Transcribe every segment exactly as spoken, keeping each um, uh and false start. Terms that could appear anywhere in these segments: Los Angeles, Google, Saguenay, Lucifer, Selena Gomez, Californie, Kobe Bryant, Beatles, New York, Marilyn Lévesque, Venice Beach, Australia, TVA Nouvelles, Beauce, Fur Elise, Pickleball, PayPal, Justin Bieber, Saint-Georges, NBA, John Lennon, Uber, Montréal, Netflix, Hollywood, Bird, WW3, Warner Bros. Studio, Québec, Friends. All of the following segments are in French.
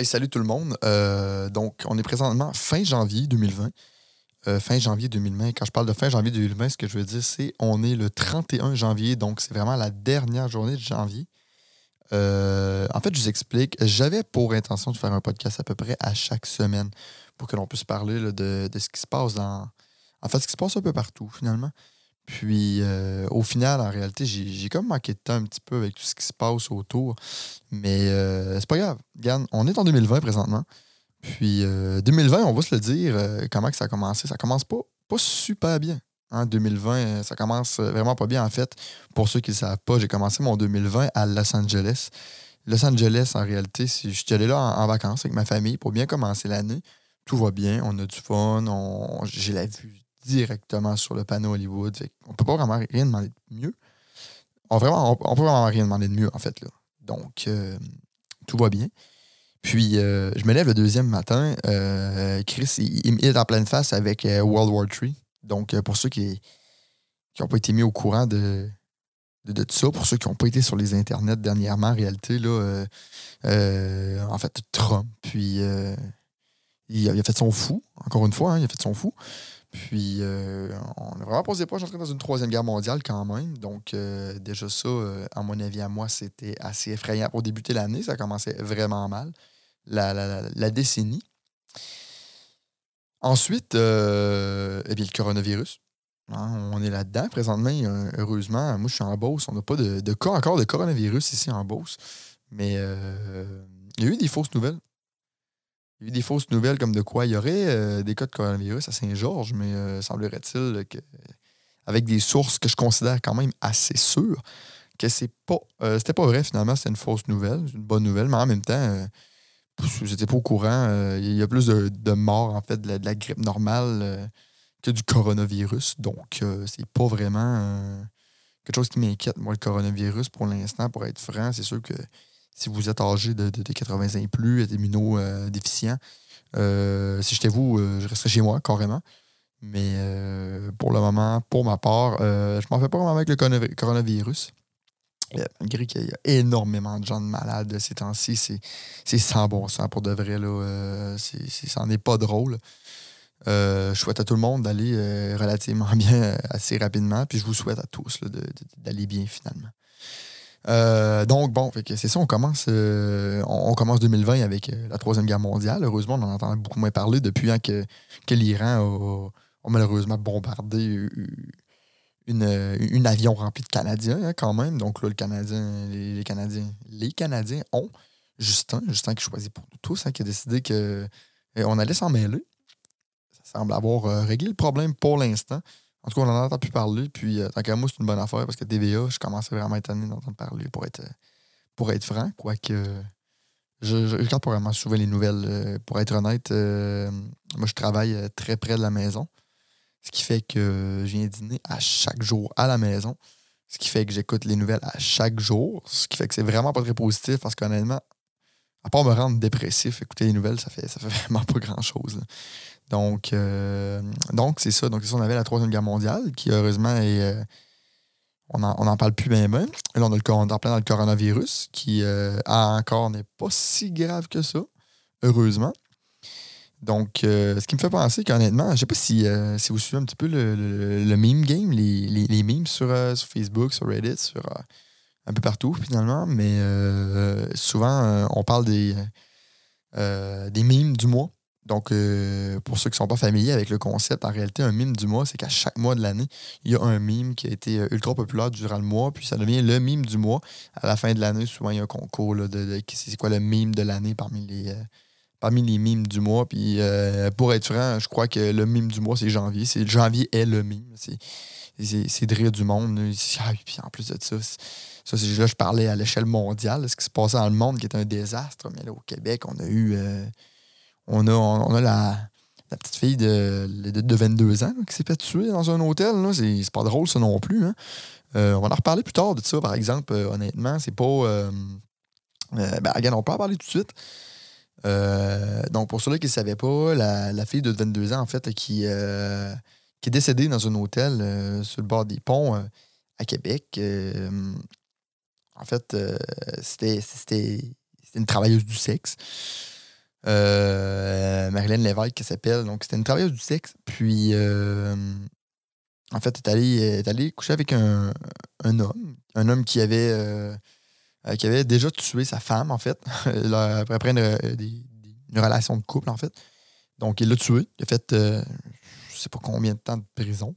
Hey, salut tout le monde. Euh, donc, on est présentement fin janvier deux mille vingt. Euh, fin janvier deux mille vingt. Quand je parle de fin janvier deux mille vingt, ce que je veux dire, c'est on est le trente et un janvier. Donc, c'est vraiment la dernière journée de janvier. Euh, en fait, je vous explique. J'avais pour intention de faire un podcast à peu près à chaque semaine pour que l'on puisse parler là, de, de ce qui se passe dans... En fait, ce qui se passe un peu partout, finalement. Puis, euh, au final, en réalité, j'ai, j'ai comme manqué de temps un petit peu avec tout ce qui se passe autour. Mais euh, c'est pas grave. Regarde, on est en deux mille vingt présentement. Puis, euh, deux mille vingt, on va se le dire, euh, comment que ça a commencé. Ça commence pas, pas super bien. En hein, deux mille vingt, ça commence vraiment pas bien. En fait, pour ceux qui ne le savent pas, j'ai commencé mon deux mille vingt à Los Angeles. Los Angeles, en réalité, je suis allé là en, en vacances avec ma famille pour bien commencer l'année. Tout va bien, on a du fun, on, j'ai la vue directement sur le panneau Hollywood. On peut pas vraiment rien demander de mieux. On, vraiment, on, on peut vraiment rien demander de mieux, en fait. Là. Donc, euh, tout va bien. Puis, euh, je me lève le deuxième matin. Euh, Chris, il, il est en pleine face avec euh, World War trois. Donc, euh, pour ceux qui n'ont pas été mis au courant de, de, de tout ça, pour ceux qui n'ont pas été sur les internets dernièrement, en réalité, là, euh, euh, en fait, Trump, puis euh, il, il a fait son fou, encore une fois, hein, il a fait son fou. Puis, euh, on a vraiment posé pas, j'entrais dans une troisième guerre mondiale quand même. Donc, euh, déjà ça, euh, à mon avis, à moi, c'était assez effrayant. Pour débuter l'année, ça commençait vraiment mal, la, la, la, la décennie. Ensuite, euh, eh bien, le coronavirus. Hein, on est là-dedans présentement, heureusement. Moi, je suis en Beauce. On n'a pas de, de cas encore de coronavirus ici en Beauce. Mais euh, il y a eu des fausses nouvelles. Il y a eu des fausses nouvelles comme de quoi il y aurait euh, des cas de coronavirus à Saint-Georges, mais euh, semblerait-il que, avec des sources que je considère quand même assez sûres, que c'est pas, euh, c'était pas vrai finalement, c'était une fausse nouvelle, une bonne nouvelle, mais en même temps, euh, j'étais pas au courant. Euh, il y a plus de, de morts en fait de la, de la grippe normale euh, que du coronavirus, donc euh, c'est pas vraiment euh, quelque chose qui m'inquiète, moi, le coronavirus pour l'instant, pour être franc. C'est sûr que si vous êtes âgé de, de, de quatre-vingts ans et plus, êtes immunodéficient, euh, si j'étais vous, euh, je resterais chez moi, carrément. Mais euh, pour le moment, pour ma part, euh, je m'en fais pas vraiment avec le coronavirus. Euh, malgré qu'il y a énormément de gens de malades ces temps-ci, c'est, c'est sans bon sens pour de vrai. Là, euh, c'est, c'est, ça n'est pas drôle. Euh, je souhaite à tout le monde d'aller euh, relativement bien assez rapidement, puis je vous souhaite à tous là, de, de, d'aller bien finalement. Euh, donc bon, fait que c'est ça, on commence euh, on, on commence deux mille vingt avec euh, la troisième guerre mondiale. Heureusement, on en entend beaucoup moins parler depuis hein, que, que l'Iran a, a malheureusement bombardé une, une, une avion rempli de Canadiens hein, quand même. Donc là, le Canadien, les, les Canadiens les Canadiens ont Justin, Justin qui choisit pour nous tous, hein, qui a décidé que euh, on allait s'en mêler. Ça semble avoir euh, réglé le problème pour l'instant. En tout cas, on n'en entend plus parler, puis euh, tant qu'à moi, c'est une bonne affaire, parce que T V A, je commençais vraiment à être tanné d'entendre parler, pour être, pour être franc, quoique euh, je, je, je regarde pas vraiment souvent les nouvelles. Euh, pour être honnête, euh, moi, je travaille très près de la maison, ce qui fait que je viens dîner à chaque jour à la maison, ce qui fait que j'écoute les nouvelles à chaque jour, ce qui fait que c'est vraiment pas très positif, parce qu'honnêtement, à part me rendre dépressif, écouter les nouvelles, ça fait, ça fait vraiment pas grand-chose. Là. Donc, euh, donc, c'est ça. Donc, c'est ça, on avait la Troisième Guerre mondiale, qui, heureusement, est, euh, on n'en on en parle plus bien, bien. Là, on est en plein dans le coronavirus, qui, euh, a encore, n'est pas si grave que ça, heureusement. Donc, euh, ce qui me fait penser qu'honnêtement, je sais pas si, euh, si vous suivez un petit peu le, le, le meme game, les, les, les memes sur, euh, sur Facebook, sur Reddit, sur... Euh, un peu partout, finalement, mais euh, souvent, euh, on parle des, euh, des mimes du mois. Donc, euh, pour ceux qui ne sont pas familiers avec le concept, en réalité, un mime du mois, c'est qu'à chaque mois de l'année, il y a un mime qui a été ultra populaire durant le mois, puis ça devient le mime du mois. À la fin de l'année, souvent, il y a un concours là, de, de c'est quoi le mime de l'année parmi les, euh, parmi les mimes du mois. Puis, euh, pour être franc, je crois que le mime du mois, c'est janvier. C'est, janvier est le mime. C'est, c'est, c'est de rire du monde. Ah, puis en plus de ça, ça, c'est là je parlais à l'échelle mondiale, ce qui se passait dans le monde qui était un désastre. Mais là, au Québec, on a eu. Euh, on a, on a la, la petite fille de, de, de vingt-deux ans là, qui s'est fait tuer dans un hôtel. Là. C'est, c'est pas drôle, ça non plus. Hein. Euh, on va en reparler plus tard de ça, par exemple. Euh, honnêtement, c'est pas. Euh, euh, ben, regarde, on peut en parler tout de suite. Euh, donc, pour ceux-là qui ne savaient pas, la, la fille de vingt-deux ans, en fait, qui, euh, qui est décédée dans un hôtel euh, sur le bord des ponts euh, à Québec. Euh, en fait, euh, c'était, c'était, c'était une travailleuse du sexe. euh, Marilyn Lévesque, qui s'appelle. Donc, c'était une travailleuse du sexe. Puis, euh, en fait, elle est allée, elle est allée coucher avec un, un homme. Un homme qui avait, euh, qui avait déjà tué sa femme, en fait, après une, une, une relation de couple, en fait. Donc, il l'a tué. Il a fait, euh, je sais pas combien de temps de prison.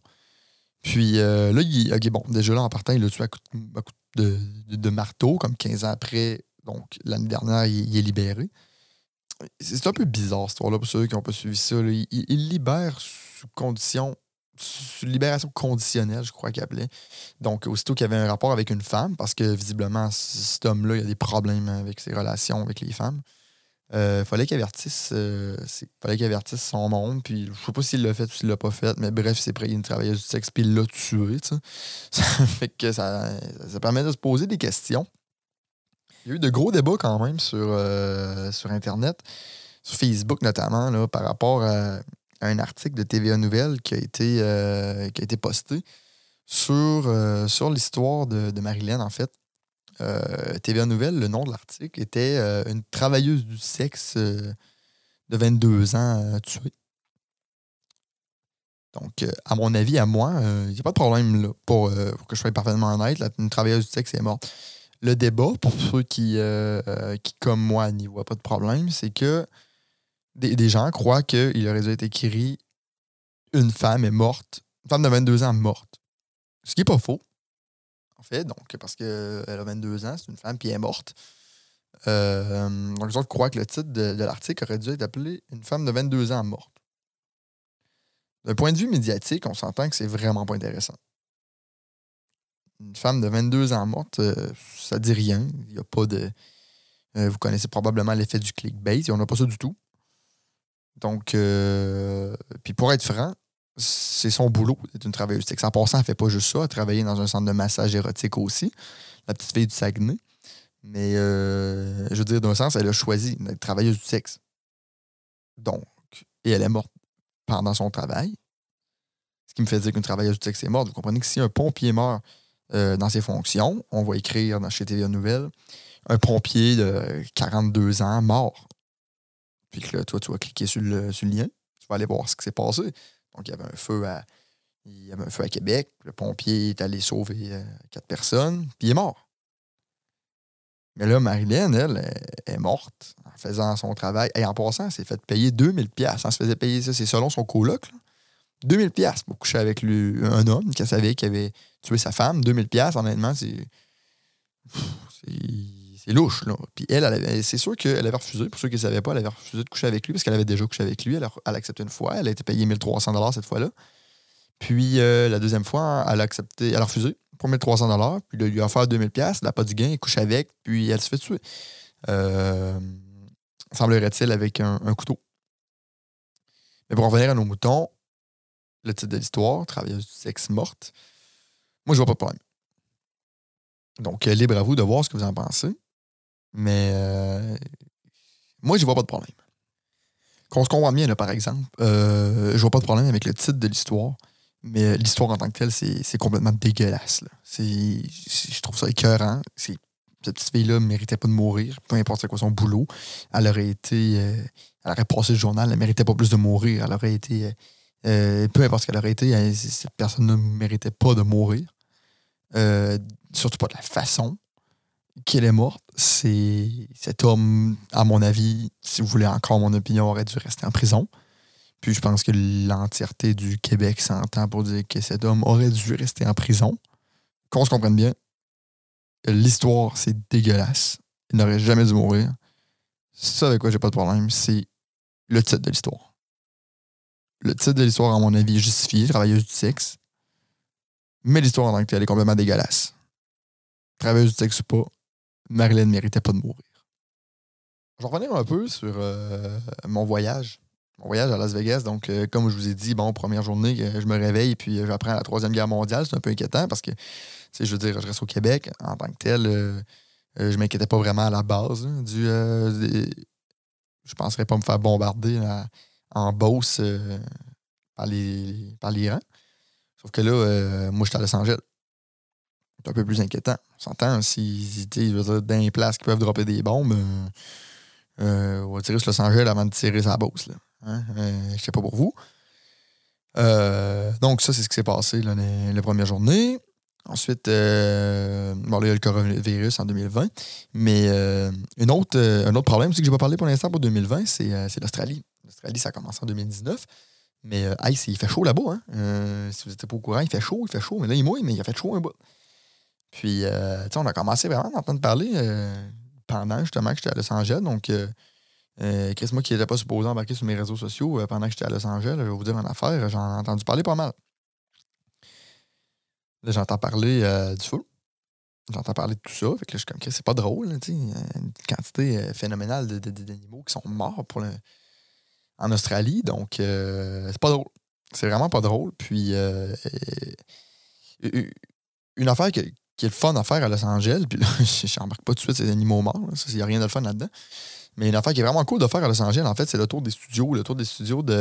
Puis euh, là, il, okay, bon, déjà là, en partant, il l'a tué à coup de, à coup de, de, de marteau, comme quinze ans après. Donc, l'année dernière, il, il est libéré. C'est, c'est un peu bizarre, cette histoire-là, pour ceux qui n'ont pas suivi ça. Là. Il, il libère sous condition, sous libération conditionnelle, je crois qu'il appelait. Donc, aussitôt qu'il y avait un rapport avec une femme, parce que visiblement, cet homme-là, il a des problèmes avec ses relations avec les femmes. Euh, fallait qu'il avertisse, euh, fallait qu'il avertisse son monde, puis je sais pas s'il l'a fait ou s'il l'a pas fait, mais bref, c'est pris une travailleuse du sexe, puis il l'a tué, tu sais. Ça fait que ça, ça permet de se poser des questions. Il y a eu de gros débats quand même sur, euh, sur Internet, sur Facebook notamment, là, par rapport à, à un article de T V A Nouvelles qui a été, euh, qui a été posté sur, euh, sur l'histoire de, de Marilyn, en fait. Euh, T V A Nouvelles, le nom de l'article, était euh, une travailleuse du sexe euh, de vingt-deux ans euh, tuée. Donc, euh, à mon avis, à moi, il euh, n'y a pas de problème là, pour, euh, pour que je sois parfaitement honnête. Là, une travailleuse du sexe est morte. Le débat, pour ceux qui, euh, euh, qui comme moi, n'y voient pas de problème, c'est que des, des gens croient qu'il aurait dû être écrit une femme est morte, une femme de vingt-deux ans morte. Ce qui n'est pas faux. Fait, donc, parce qu'elle a vingt-deux ans, c'est une femme, puis elle est morte. Euh, donc, les autres croient que le titre de, de l'article aurait dû être appelé « Une femme de vingt-deux ans morte ». D'un point de vue médiatique, on s'entend que c'est vraiment pas intéressant. Une femme de vingt-deux ans morte, euh, ça dit rien. Il y a pas de... Euh, vous connaissez probablement l'effet du clickbait. On n'a pas ça du tout. Donc, euh, puis pour être franc, c'est son boulot d'être une travailleuse. En passant, elle fait pas juste ça. Elle travaillait dans un centre de massage érotique aussi. La petite fille du Saguenay. Mais, euh, je veux dire, d'un sens, elle a choisi d'être travailleuse du sexe. Donc, et elle est morte pendant son travail. Ce qui me fait dire qu'une travailleuse du sexe est morte. Vous comprenez que si un pompier meurt euh, dans ses fonctions, on va écrire dans chez T V A Nouvelles, un pompier de quarante-deux ans mort. Puis que là, toi, tu vas cliquer sur le, sur le lien. Tu vas aller voir ce qui s'est passé. Donc, il y avait un feu à, il y avait un feu à Québec. Le pompier est allé sauver euh, quatre personnes, puis il est mort. Mais là, Marilyn, elle, elle est morte en faisant son travail. Et en passant, elle s'est fait payer deux mille dollars. Elle se faisait payer ça, c'est selon son coloc. Là. deux mille dollars pour coucher avec lui, un homme qu'elle savait qu'il avait tué sa femme. deux mille dollars, honnêtement, c'est... Pff, c'est... C'est louche, là. Puis elle, elle avait, c'est sûr qu'elle avait refusé. Pour ceux qui ne savaient pas, elle avait refusé de coucher avec lui parce qu'elle avait déjà couché avec lui. Elle a, elle a accepté une fois. Elle a été payée mille trois cents dollars cette fois-là. Puis euh, la deuxième fois, elle a accepté, elle a refusé pour mille trois cents dollars. Puis là, il lui a offert deux mille dollars. Elle n'a pas du gain. Elle couche avec. Puis elle se fait tuer. Euh, semblerait-il avec un, un couteau. Mais pour revenir à nos moutons, le titre de l'histoire, travailleuse du sexe morte, moi, je vois pas de problème. Donc, libre à vous de voir ce que vous en pensez. Mais euh, moi, je vois pas de problème. Qu'on se comprenne bien, là, par exemple, euh, je vois pas de problème avec le titre de l'histoire, mais l'histoire en tant que telle, c'est, c'est complètement dégueulasse. Là. C'est, je trouve ça écœurant. C'est, cette petite fille-là ne méritait pas de mourir, peu importe c'est quoi son boulot. Elle aurait été... Euh, elle aurait passé le journal, elle ne méritait pas plus de mourir. Elle aurait été... Euh, peu importe ce qu'elle aurait été, elle, cette personne ne méritait pas de mourir. Euh, surtout pas de la façon qu'elle est morte. C'est cet homme, à mon avis, si vous voulez encore mon opinion, aurait dû rester en prison. Puis je pense que l'entièreté du Québec s'entend pour dire que cet homme aurait dû rester en prison. Qu'on se comprenne bien, l'histoire, c'est dégueulasse. Il n'aurait jamais dû mourir. Ça avec quoi j'ai pas de problème, c'est le titre de l'histoire. Le titre de l'histoire, à mon avis, est justifié, travailleuse du sexe. Mais l'histoire en tant que telle est complètement dégueulasse. Travailleuse du sexe ou pas, Marilyn ne méritait pas de mourir. Je vais revenir un peu sur euh, mon voyage. Mon voyage à Las Vegas. Donc, euh, comme je vous ai dit, bon, première journée, euh, je me réveille et puis euh, j'apprends la Troisième Guerre mondiale. C'est un peu inquiétant parce que, je veux dire, je reste au Québec. En tant que tel, euh, euh, je m'inquiétais pas vraiment à la base. Hein, du, euh, des... Je penserais pas me faire bombarder là, en Beauce euh, par, les... par l'Iran. Sauf que là, euh, moi, j'étais à Los Angeles. C'est un peu plus inquiétant. On s'entend, si, si tu sais, je veux dire, dans les places qui peuvent dropper des bombes, euh, Euh, on va tirer sur Los Angeles avant de tirer sur la Beauce. Là. Hein? Euh, je sais pas pour vous. Euh, donc, ça, c'est ce qui s'est passé là, les, la première journée. Ensuite, euh, bon, là, il y a le coronavirus en deux mille vingt. Mais euh, une autre, euh, un autre problème aussi que je n'ai pas parlé pour l'instant pour deux mille vingt, c'est, euh, c'est l'Australie. L'Australie, ça a commencé en deux mille dix-neuf. Mais euh, hey, c'est, il fait chaud là-bas. Hein? Euh, si vous n'étiez pas au courant, il fait chaud, il fait chaud. Mais là, il mouille, mais il a fait chaud un bout. Puis, euh, tu sais, on a commencé vraiment à entendre parler euh, pendant justement que j'étais à Los Angeles. Donc, euh, euh, Chris, moi qui n'étais pas supposé embarquer sur mes réseaux sociaux euh, pendant que j'étais à Los Angeles, je vais vous dire en affaire, j'en ai entendu parler pas mal. Là, j'entends parler euh, du feu. J'entends parler de tout ça. Fait que là, je suis comme, Chris, c'est pas drôle. Hein, tu sais, une quantité euh, phénoménale de, de, de, d'animaux qui sont morts pour le... en Australie. Donc, euh, c'est pas drôle. C'est vraiment pas drôle. Puis, euh, euh, une affaire que. qui est le fun à faire à Los Angeles, puis là, je n'embarque pas tout de suite ces animaux morts, il n'y a rien de le fun là-dedans. Mais une affaire qui est vraiment cool de faire à Los Angeles, en fait, c'est le tour des studios, le tour des studios de,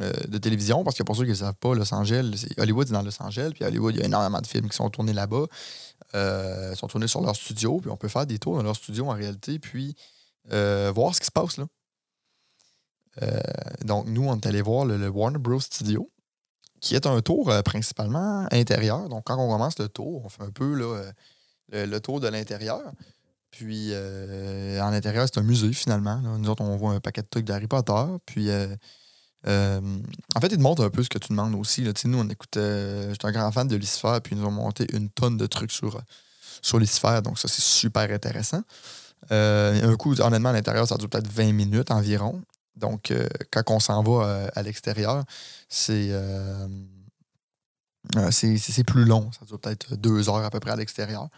euh, de télévision, parce que pour ceux qui ne le savent pas, Los Angeles, c'est, Hollywood est dans Los Angeles, puis Hollywood, il y a énormément de films qui sont tournés là-bas, euh, ils sont tournés sur leurs studios, puis on peut faire des tours dans leurs studios en réalité, puis euh, voir ce qui se passe là. Euh, donc, nous, on est allé voir le, le Warner Bros. Studio, qui est un tour euh, principalement intérieur. Donc, quand on commence le tour, on fait un peu là, euh, le, le tour de l'intérieur. Puis, euh, en intérieur, c'est un musée, finalement. Là. Nous autres, on voit un paquet de trucs d'Harry Potter. Puis, euh, euh, en fait, ils te montrent un peu ce que tu demandes aussi. Là. Tu sais, nous, on écoutait... Euh, j'étais un grand fan de Lucifer, puis ils nous ont monté une tonne de trucs sur, euh, sur Lucifer. Donc, ça, c'est super intéressant. Euh, un coup, honnêtement, à l'intérieur, ça dure peut-être vingt minutes environ. Donc, euh, quand on s'en va euh, à l'extérieur, c'est, euh, euh, c'est, c'est, c'est plus long. Ça dure peut-être deux heures à peu près à l'extérieur.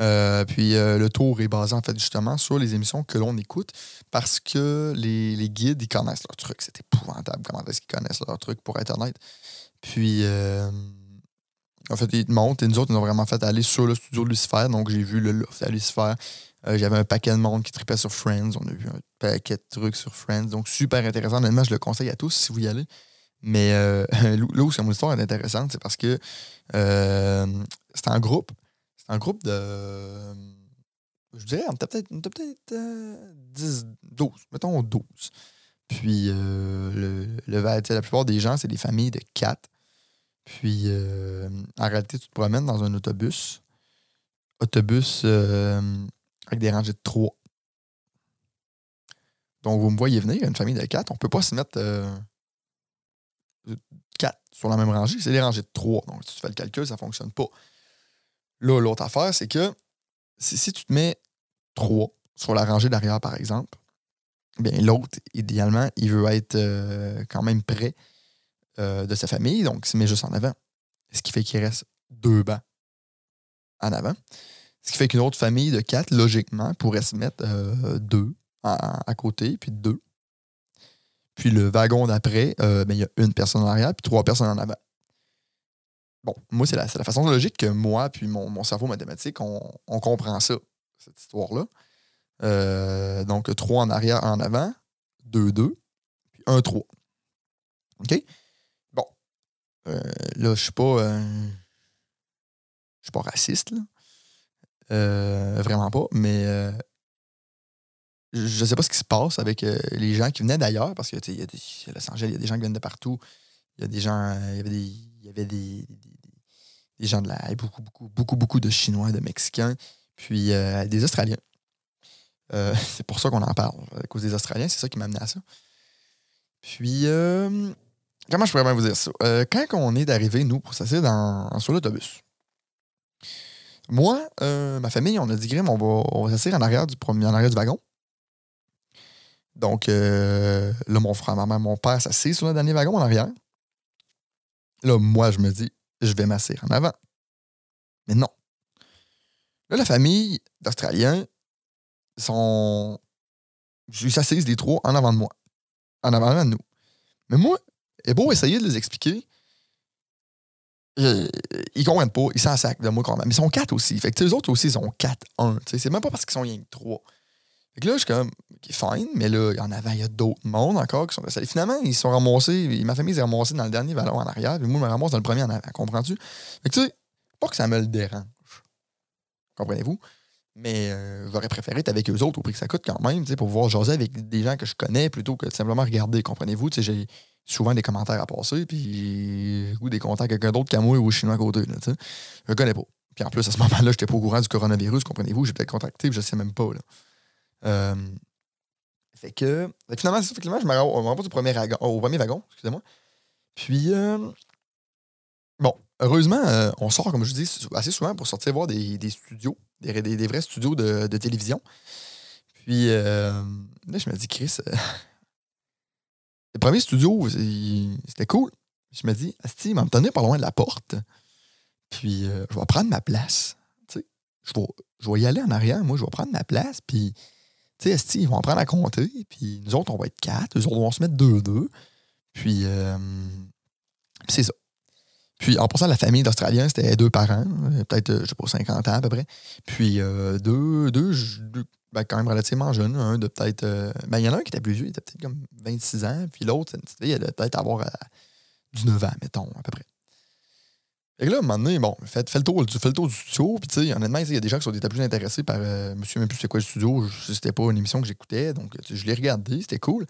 Euh, puis, euh, le tour est basé, en fait, justement, sur les émissions que l'on écoute parce que les, les guides, ils connaissent leur truc. C'est épouvantable comment est-ce qu'ils connaissent leur truc, pour être honnête. Puis, euh, en fait, ils te montrent. Et nous autres, ils nous ont vraiment fait aller sur le studio de Lucifer. Donc, j'ai vu le loft à Lucifer. Euh, j'avais un paquet de monde qui tripait sur Friends. On a vu un paquet de trucs sur Friends. Donc, super intéressant. Honnêtement, je le conseille à tous si vous y allez. Mais euh, là où mon histoire est intéressante, c'est parce que euh, c'est en groupe. C'est en groupe de... Euh, je dirais, on était peut-être, on était peut-être euh, dix, douze. Mettons douze. Puis, euh, le, le, la plupart des gens, c'est des familles de quatre. Puis, euh, en réalité, tu te promènes dans un autobus. Autobus... Euh, avec des rangées de trois. Donc, vous me voyez venir, une famille de quatre, on ne peut pas se mettre euh, quatre sur la même rangée. C'est des rangées de trois. Donc, si tu fais le calcul, ça ne fonctionne pas. Là, l'autre affaire, c'est que si, si tu te mets trois sur la rangée d'arrière, par exemple, bien l'autre, idéalement, il veut être euh, quand même près euh, de sa famille, donc il se met juste en avant. Ce qui fait qu'il reste deux bancs en avant. Ce qui fait qu'une autre famille de quatre, logiquement, pourrait se mettre euh, deux à, à côté, puis deux. Puis le wagon d'après, euh, ben, y a une personne en arrière, puis trois personnes en avant. Bon, moi, c'est la, c'est la façon logique que moi, puis mon, mon cerveau mathématique, on, on comprend ça, cette histoire-là. Euh, donc, trois en arrière, un en avant, deux, deux, puis un, trois. OK? Bon. Euh, là, je suis pas... Euh, je suis pas raciste, là. Euh, vraiment pas, mais euh, je sais pas ce qui se passe avec euh, les gens qui venaient d'ailleurs, parce que il y a des, à Los Angeles, il y a des gens qui viennent de partout. Il y a des gens, il euh, y avait des, il y avait des, des, des gens de la, beaucoup, beaucoup, beaucoup, beaucoup de Chinois, de Mexicains, puis euh, des Australiens. Euh, c'est pour ça qu'on en parle, à cause des Australiens, c'est ça qui m'a amené à ça. Puis euh, comment je pourrais bien vous dire ça? Euh, quand on est arrivé, nous, pour s'asseoir dans sur l'autobus. Moi, euh, ma famille, on a dit, Grim, on va, on va s'asseoir en arrière du premier, en arrière du wagon. Donc, euh, là, mon frère, ma mère, mon père s'assied sur le dernier wagon en arrière. Là, moi, je me dis, je vais m'asseoir en avant. Mais non. Là, la famille d'Australiens sont... Ils s'assisent les trois en avant de moi. En avant de nous. Mais moi, c'est beau essayer de les expliquer. Ils comprennent pas, ils s'en sacrent de moi quand même. Mais ils sont quatre aussi. Fait que les autres aussi, ils sont quatre, un. C'est même pas parce qu'ils sont rien que trois. Fait que là, je suis comme, okay, fine, mais là, en avant, il y a d'autres mondes encore qui sont installés. Finalement, ils sont ramassés. Ma famille s'est ramassée dans le dernier vallon en arrière, puis moi, je me ramasse dans le premier en avant. Comprends-tu? Fait que tu sais, pas que ça me le dérange. Comprenez-vous? Mais euh, j'aurais préféré être avec eux autres au prix que ça coûte quand même, pour pouvoir jaser avec des gens que je connais plutôt que de simplement regarder, comprenez-vous? J'ai souvent des commentaires à passer, puis ou des contacts à quelqu'un d'autre qu'à moi ou au chinois à côté. Là, je ne connais pas. Puis en plus, à ce moment-là, je n'étais pas au courant du coronavirus, comprenez-vous? J'ai peut-être contacté, puis je ne sais même pas. Là. Euh... Fait que finalement, c'est finalement, je me rends au premier, wagon, au premier wagon, excusez-moi. Puis, euh, bon, heureusement, euh, on sort, comme je dis, assez souvent pour sortir voir des, des studios, des, des, des vrais studios de, de télévision. Puis, euh, là, je me dis, Chris, euh, le premier studio, c'était cool. Je me dis, asti, il m'a tenu pas loin de la porte. Puis, euh, je vais prendre ma place. Tu sais, je vais, je vais y aller en arrière. Moi, je vais prendre ma place, puis... Tu sais, esti, ils vont en prendre à compter, puis nous autres, on va être quatre, eux autres, on va se mettre deux, deux. Puis, euh, c'est ça. Puis, en passant, la famille d'Australiens, c'était deux parents, peut-être, je sais pas, cinquante ans à peu près. Puis, euh, deux, deux, deux ben, quand même relativement jeunes, un hein, de peut-être... Euh, ben, il y en a un qui était plus vieux, il était peut-être comme vingt-six ans, puis l'autre, il allait peut-être avoir euh, dix-neuf ans, mettons, à peu près. Fait que là, à un moment donné, bon, fais le tour, tu fais le tour du studio, puis tu sais, honnêtement, il y a des gens qui sont déjà plus intéressés par euh, Monsieur même plus c'est quoi le studio, je, c'était pas une émission que j'écoutais, donc je l'ai regardé, c'était cool.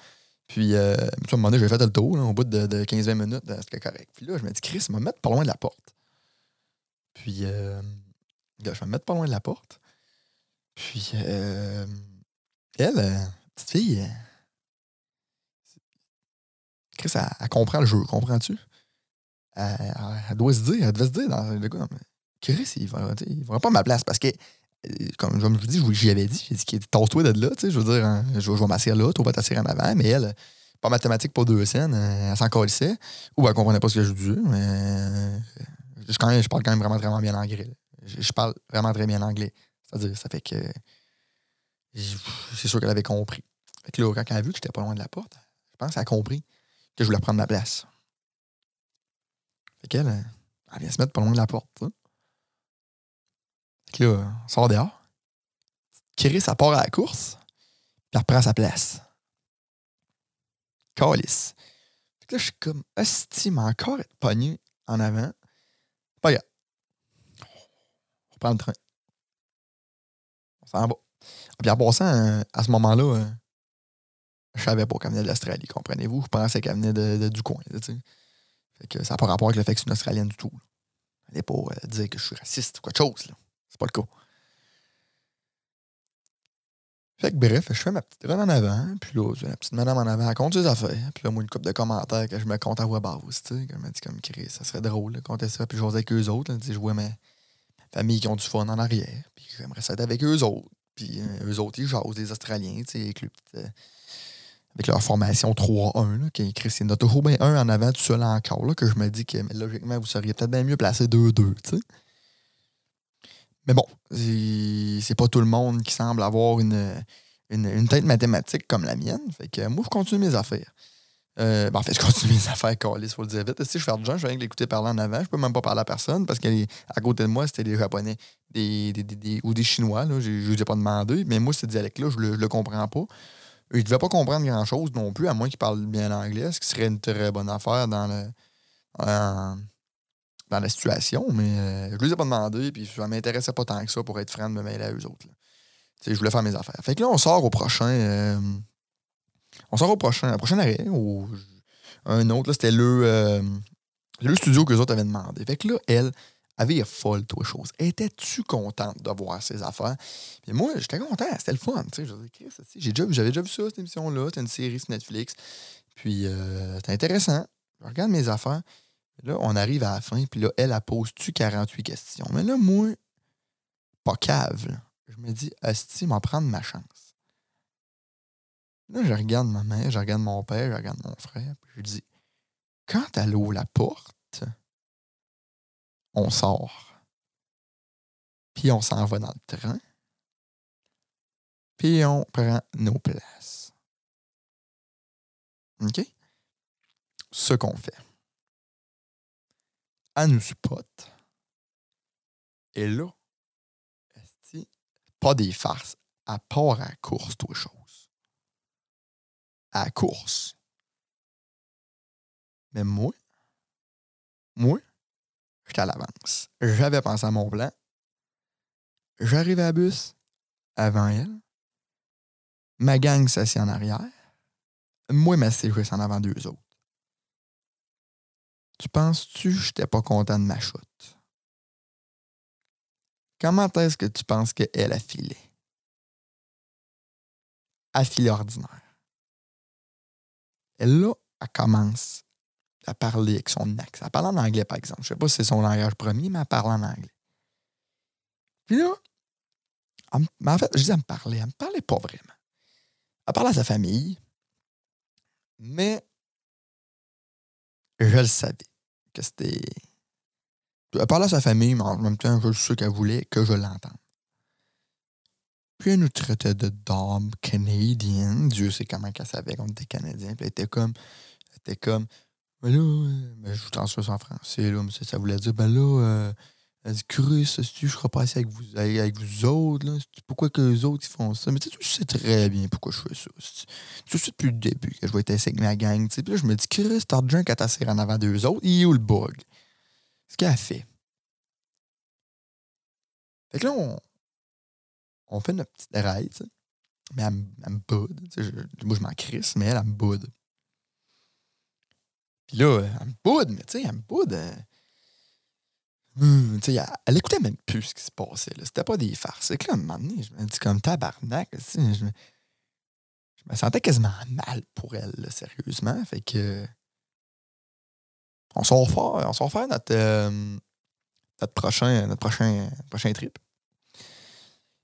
Puis, euh, à un moment donné, j'avais fait le tour, là, au bout de, de quinze à vingt minutes, c'était correct. Puis là, je me dis, Chris, il va me mettre pas loin de la porte. Puis, euh, là, je vais me mettre pas loin de la porte. Puis, euh, elle, euh, petite fille, euh, Chris, elle, elle comprend le jeu, comprends-tu? Elle, elle, elle doit se dire, elle devait se dire dans le gars, Chris, il va, il va prendre ma place parce que, comme je vous dis, j'y avais dit, j'ai dit, tasse-toi de là, tu sais, je veux dire, hein, je, je vais m'asseoir là, toi, va t'asseoir en avant, mais elle, pas mathématique pour deux scènes, elle s'en calissait, ou elle comprenait pas ce que je disais, mais je, quand même, je parle quand même vraiment, vraiment bien anglais. Je, je parle vraiment très bien anglais. C'est-à-dire, ça fait que. Je, c'est sûr qu'elle avait compris. Fait que là, quand elle a vu que j'étais pas loin de la porte, je pense qu'elle a compris que je voulais prendre ma place. Fait qu'elle, elle vient se mettre pas loin de la porte. T'sais. Fait que là, on sort dehors. Chris, elle part à la course. Puis elle reprend sa place. Calice. Fait que là, je suis comme, hostie, mais encore être pogné en avant. Pas grave. On reprend le train. On s'en va. Puis en passant, à ce moment-là, je savais pas qu'elle venait de l'Australie, comprenez-vous. Je pensais qu'elle venait de, de, du coin, tu sais. Fait que ça n'a pas rapport avec le fait que c'est une Australienne du tout. Elle n'est pas euh, dire que je suis raciste ou quoi de chose. Là. C'est pas le cas. Fait que bref, je fais ma petite run en avant. Puis là, la petite madame en avant, elle compte ses affaires. Puis là, moi, une couple de commentaires que je me compte à voix basse. Tu sais, je me dis comme Chris, ça serait drôle de compter ça. Puis je vois avec eux autres. Là, je vois ma famille qui ont du fun en arrière. Puis j'aimerais ça être avec eux autres. Puis euh, eux autres, ils jasent des Australiens. Tu sais, avec le petit... Euh, avec leur formation trois un, là, qui est Chris, il y en a toujours bien un en avant tout seul encore, là, que je me dis que logiquement, vous seriez peut-être bien mieux placé deux deux, tu sais. Mais bon, c'est, c'est pas tout le monde qui semble avoir une, une, une tête mathématique comme la mienne. Fait que moi, je continue mes affaires. Euh, ben, en fait, je continue mes affaires, calice, faut le dire vite. Si je fais du genre, je viens de l'écouter parler en avant, je peux même pas parler à personne parce qu'à côté de moi, c'était des Japonais des, des, des, des, ou des Chinois, là, je ne les ai pas demandé, mais moi, ce dialecte-là, je le, je le comprends pas. Ils ne devaient pas comprendre grand-chose non plus, à moins qu'ils parlent bien l'anglais, ce qui serait une très bonne affaire dans, le, dans, dans la situation. Mais euh, je ne les ai pas demandé, puis ça ne m'intéressait pas tant que ça pour être franc de me mêler à eux autres. Je voulais faire mes affaires. Fait que là, on sort au prochain... Euh, on sort au prochain, au prochain arrêt, au, un autre, là, c'était le, euh, le studio qu'eux autres avaient demandé. Fait que là, elle... avait folle, toi, chose. Étais-tu contente de voir ces affaires? Puis moi, j'étais content, c'était le fun. Tu sais, je dis, Chris, j'ai déjà, j'avais déjà vu ça, cette émission-là. C'était une série sur Netflix. Puis, euh, c'était intéressant. Je regarde mes affaires. Là, on arrive à la fin. Puis là, elle, elle pose-tu quarante-huit questions? Mais là, moi, pas cave. Là. Je me dis, asti, m'en prendre ma chance. Là, je regarde ma mère, je regarde mon père, je regarde mon frère. Puis je dis, quand elle ouvre la porte, on sort. Puis on s'en va dans le train. Puis on prend nos places. OK? Ce qu'on fait. Elle nous spot. Et là, esti, pas des farces. Elle part à la course, toi, chose. À la course. Mais moi, moi, j'étais à l'avance. J'avais pensé à mon plan. J'arrivais à la bus. avant elle. Ma gang s'assit en arrière. Moi, ma styliste en avant deux autres. Tu penses-tu que j'étais pas content de ma chute? Comment est-ce que tu penses qu'elle a filé? Elle file ordinaire. Et là, elle commence à parler avec son accent. Elle parle en anglais, par exemple. Je sais pas si c'est son langage premier, mais elle parle en anglais. Puis là, elle, mais en fait, je dis, elle me parlait. Elle me parlait pas vraiment. Elle parlait à sa famille, mais je le savais que c'était... Elle parlait à sa famille, mais en même temps, je suis sûr qu'elle voulait que je l'entende. Puis elle nous traitait de dames canadiennes. Dieu sait comment qu'elle savait qu'on était Canadiens. Puis elle était comme... Elle était comme... Ben là, ben je vous transfère en français, là, mais ça, ça voulait dire, ben là, euh, elle dit, curieux, ça, je serais passé avec vous, avec, avec vous autres, là. Pourquoi que les autres, ils font ça? Mais tu sais, tu sais très bien pourquoi je fais ça. Tout de suite, depuis le début, que je vais être assis avec ma gang, tu sais. Puis là, je me dis, curieux, t'as déjà un catassire en avant d'eux autres, il est où le bug? Ce qu'elle a fait. Fait que là, on, on fait notre petite raille, tu sais. Mais elle, elle me boude. Je, moi, je m'en crisse, mais elle, elle me boude. Puis là, elle me boude, mais tu sais, elle me boude. Hum, tu sais, elle, elle écoutait même plus ce qui se passait. Là. C'était pas des farces. C'est que là, à un moment donné, je me dis comme tabarnak. Je me, je me sentais quasiment mal pour elle, là, sérieusement. Fait que... On s'en refait, on s'en refait notre, euh, notre, prochain, notre prochain, prochain trip.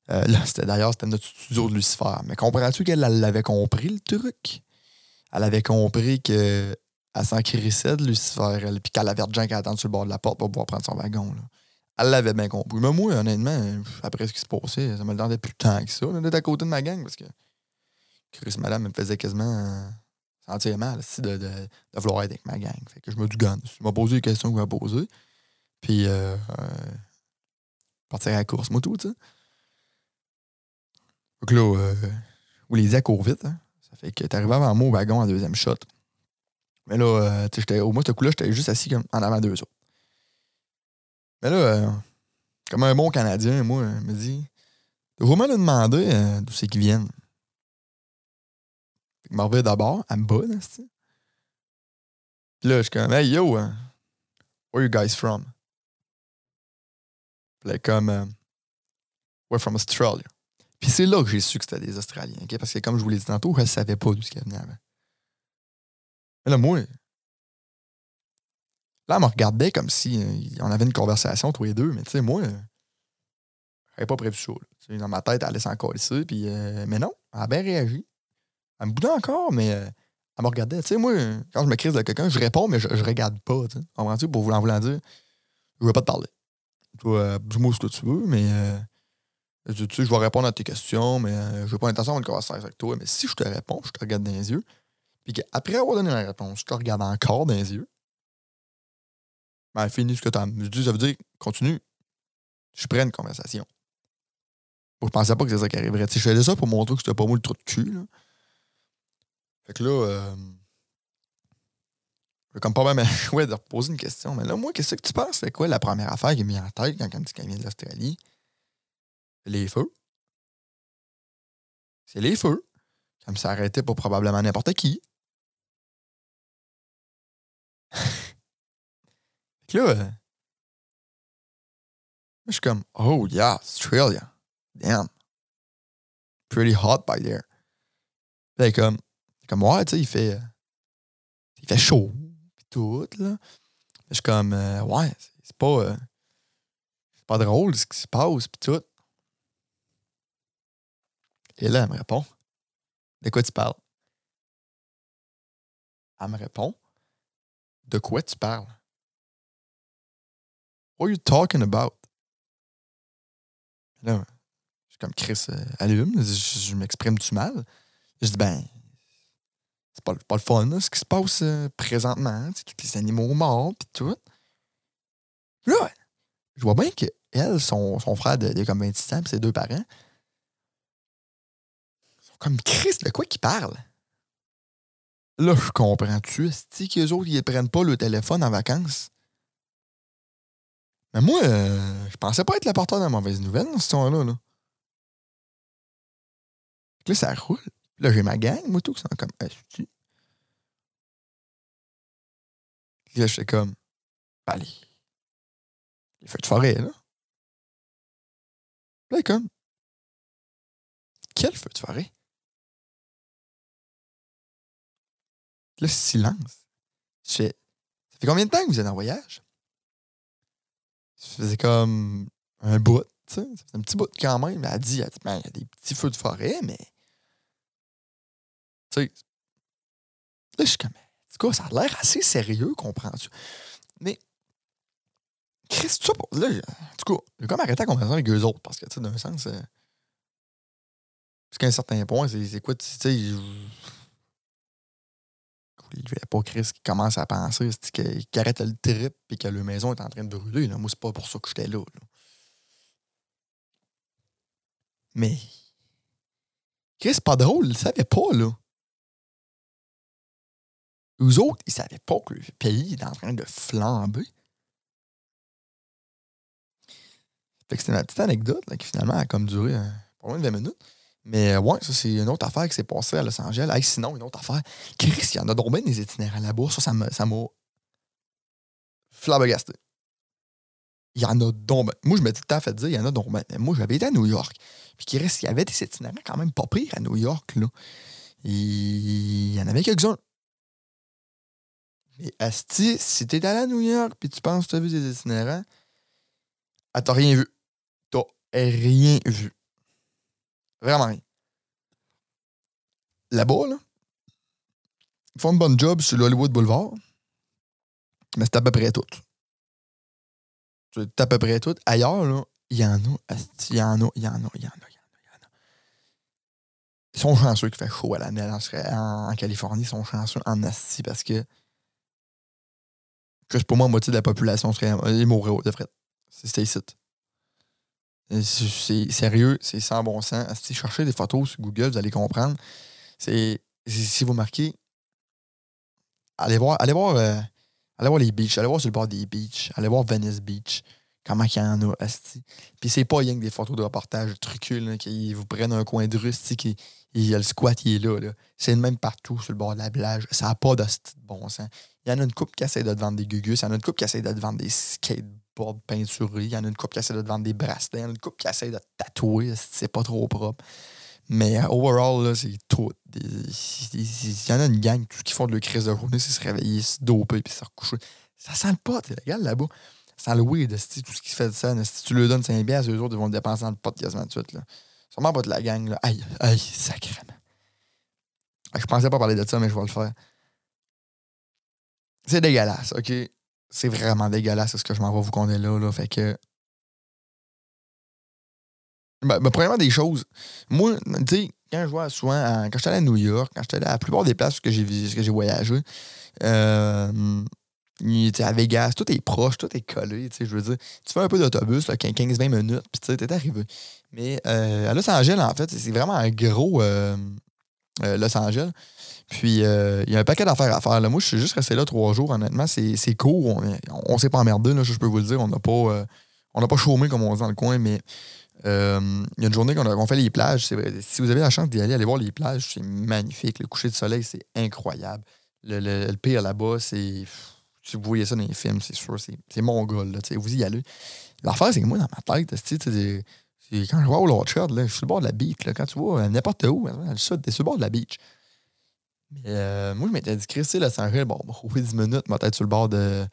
Euh, là, c'était, d'ailleurs, c'était notre studio de Lucifer. Mais comprends-tu qu'elle elle avait compris le truc? Elle avait compris que... Elle s'en crissait de Lucifer, elle, puis qu'elle avait de gens qui attendent sur le bord de la porte pour pouvoir prendre son wagon. Là. Elle l'avait bien compris. Mais moi, honnêtement, après ce qui se passait, ça me demandait plus tant que ça. On était à côté de ma gang parce que Chris madame me faisait quasiment sentir mal aussi, de, de, de vouloir être avec ma gang. Fait que je me dis, gagne. Tu m'as posé les questions que tu m'as posées. Puis, euh, euh, partir à la course, moi, tout, tu sais. Donc là, euh, où les a court vite, hein. Ça fait que t'es arrivé avant moi au wagon en deuxième shot. Mais là, euh, j'étais, au moins, ce coup-là, j'étais juste assis comme en avant d'eux autres. Mais là, euh, comme un bon Canadien, moi, il me dit, « T'as vraiment lui demander euh, d'où c'est qu'ils viennent. » Fait que je m'en reviens d'abord, elle me boude, hein, c'est-tu? Puis là, je suis comme, « Hey, yo, uh, where you guys from? » Puis là, comme, uh, « We're from Australia. » Puis c'est là que j'ai su que c'était des Australiens, okay? Parce que comme je vous l'ai dit tantôt, je ne savais pas d'où ce qu'ils venaient avant. Mais là, moi, là, elle me regardait comme si on avait une conversation tous les deux, mais tu sais, moi, j'avais pas prévu ça. Dans ma tête, elle allait s'en colisser, puis euh, mais non, elle a bien réagi. Elle me boudait encore, mais euh, elle me regardait. Tu sais, moi, quand je me crise de quelqu'un, je réponds, mais je, je regarde pas, tu sais. Comprends-tu? Pour vous en voulant dire, je vais pas te parler. Toi, dis-moi ce que tu veux, mais euh, tu sais, je vais répondre à tes questions, mais euh, je n'ai pas l'intention d'avoir une conversation avec toi, mais si je te réponds, je te regarde dans les yeux. Puis qu'après avoir donné la réponse, je te regarde encore dans les yeux. Ben, finis ce que t'as. Je dis, ça veut dire, continue. Je prends une conversation. Bon, je pensais pas que c'est ça qui arriverait. T'sais, je faisais ça pour montrer que c'était pas moi le trou de cul. Là. Fait que là, euh... j'ai comme pas mal ouais, de reposer une question. Mais là, moi, qu'est-ce que tu penses? C'est quoi la première affaire qui est mise en tête quand elle me dit qu'elle vient de l'Australie? C'est les feux. C'est les feux. Elle me s'est arrêtée pour probablement n'importe qui. Fait que là, euh, je suis comme, oh yeah, Australia. Damn. Pretty hot by there. Fait comme, comme ouais, tu sais, il fait, euh, il fait chaud, pis tout, là. Je suis comme, euh, ouais, c'est, c'est pas, euh, c'est pas drôle ce qui se passe, pis tout. Et là, elle me répond, de quoi tu parles? Elle me répond, de quoi tu parles? What are you talking about? Là, je suis comme Chris, euh, allume, je, je m'exprime-tu mal? Je dis, ben, c'est pas, pas le fun, là, ce qui se passe euh, présentement, c'est tous les animaux morts, pis tout. Puis là, je vois bien qu'elle, son, son frère, de, de comme vingt-six ans, pis ses deux parents, comme Christ, de quoi qu'il parle? Là, je comprends-tu? C'est-tu qu'eux autres, ils prennent pas le téléphone en vacances? Mais moi, euh, je pensais pas être l'apporteur de la mauvaise nouvelle dans ce temps-là. Là. Là, ça roule. Là, j'ai ma gang, moi, tout, qui sont comme assis. Là, je fais comme, allez, les feux de forêt, là. Là, comme, quel feu de forêt? Là, silence. Je fais, ça fait combien de temps que vous êtes en voyage? Je faisais comme un bout, tu sais. Ça faisait un petit bout quand même. Elle a dit, elle dit, ben, il y a des petits feux de forêt, mais. Tu sais. Là, je suis comme, en tout cas, ça a l'air assez sérieux, comprends-tu? Mais. Christ, ça, là, en tout cas, j'ai comme arrêté la conversation avec eux autres, parce que, tu sais, d'un sens. Euh, Jusqu'à un certain point, c'est, c'est quoi, tu sais. Il ne voulait pas Chris qui commence à penser qu'il arrête le trip et que la maison est en train de brûler. Là. Moi, c'est pas pour ça que j'étais là, là. Mais. Chris, c'est pas drôle, il savait pas, là. Eux autres, ils savaient pas que le pays est en train de flamber. Fait que c'était ma petite anecdote là, qui finalement a comme duré hein, pas moins de vingt minutes. Mais ouais, ça, c'est une autre affaire qui s'est passée à Los Angeles. Hey, sinon, une autre affaire. Chris, il y en a donc bien des itinéraires là-bas. Ça, ça m'a, ça m'a flabbergasté. Il y en a donc bien. Moi, je me dis tout le temps fait dire, il y en a donc bien. Mais moi, j'avais été à New York. Puis Chris, il y avait des itinéraires quand même pas pires à New York, là. Il y en avait quelques-uns. Mais asti, si t'es allé à New York puis tu penses que t'as vu des itinéraires, ah, t'as rien vu. T'as rien vu. Vraiment rien. Là-bas, là, ils font une bonne job sur l'Hollywood Boulevard, mais c'est à peu près tout. C'est à peu près tout. Ailleurs, là, il y en a, il y en a, il y en a, il y en a, il y en a, ils sont chanceux qu'il fait chaud à l'année en, en Californie, ils sont chanceux en Asti parce que, que pour moi, la moitié de la population serait mourrait de fret. C'était ici. C'est sérieux, c'est sans bon sens. Si vous cherchez des photos sur Google, vous allez comprendre. C'est, c'est si vous marquez, allez voir, allez voir, euh, allez voir les beaches, allez voir sur le bord des beaches, allez voir Venice Beach, comment il y en a, asti. Puis c'est pas rien que des photos de reportage truculent, qui vous prennent un coin de rue, qui il y a le squat, il est là, là. C'est le même partout sur le bord de la plage. Ça n'a pas de bon sens. Il y en a une couple qui essaie de te vendre des gugus, il y en a une couple qui essaie de te vendre des skateboards peinturé, il y en a une couple qui essaie de te vendre des bracelets, il y en a une couple qui essaie de te tatouer, c'est pas trop propre. Mais uh, overall, là, c'est tout. Il y en a une gang qui font de leur crise de journée, c'est se réveiller, se doper, puis se recoucher. Ça sent le pot, c'est légal là-bas. Ça sent le weed, tout ce qui fait de ça. Si tu leur donnes cinq piastres, eux autres, ils vont dépenser dans le pot quasiment de suite. Là. Sûrement pas de la gang, là. Aïe, aïe, sacrément. Je pensais pas parler de ça, mais je vais le faire. C'est dégueulasse, OK? C'est vraiment dégueulasse, c'est ce que je m'en vais vous connaître là, là. Fait que. Ben, ben, premièrement, des choses. Moi, tu sais, quand je vois souvent, à, quand j'étais allé à New York, quand j'étais allé à la plupart des places que j'ai que j'ai voyagé, euh, à Vegas, tout est proche, tout est collé, tu sais, je veux dire. Tu fais un peu d'autobus, là, quinze à vingt minutes, puis tu sais, t'es arrivé. Mais euh, à Los Angeles, en fait, c'est vraiment un gros euh, euh, Los Angeles. Puis, il euh, y a un paquet d'affaires à faire. Là. Moi, je suis juste resté là trois jours, honnêtement. C'est, c'est court. On, on s'est pas emmerdé, là, je peux vous le dire. On n'a pas, euh, on n'a pas chômé, comme on dit dans le coin, mais il euh, y a une journée qu'on, a, qu'on fait les plages. C'est vrai. Si vous avez la chance d'y aller, allez voir les plages. C'est magnifique. Le coucher de soleil, c'est incroyable. Le, le, le pire là-bas, c'est... Si vous voyez ça dans les films, c'est sûr. C'est, c'est mongol, là. Vous y allez. L'affaire, c'est que moi, dans ma tête, c'est... c'est, c'est quand je vois au L'Orchard, je suis sur le bord de la beach. Là. Quand tu vois n'importe où, dans le sud, t'es sur le bord de la beach. Mais euh, moi, je m'étais dit, Chris, c'est Los Angeles, bon, oui, dix minutes, je vais être sur le bord de.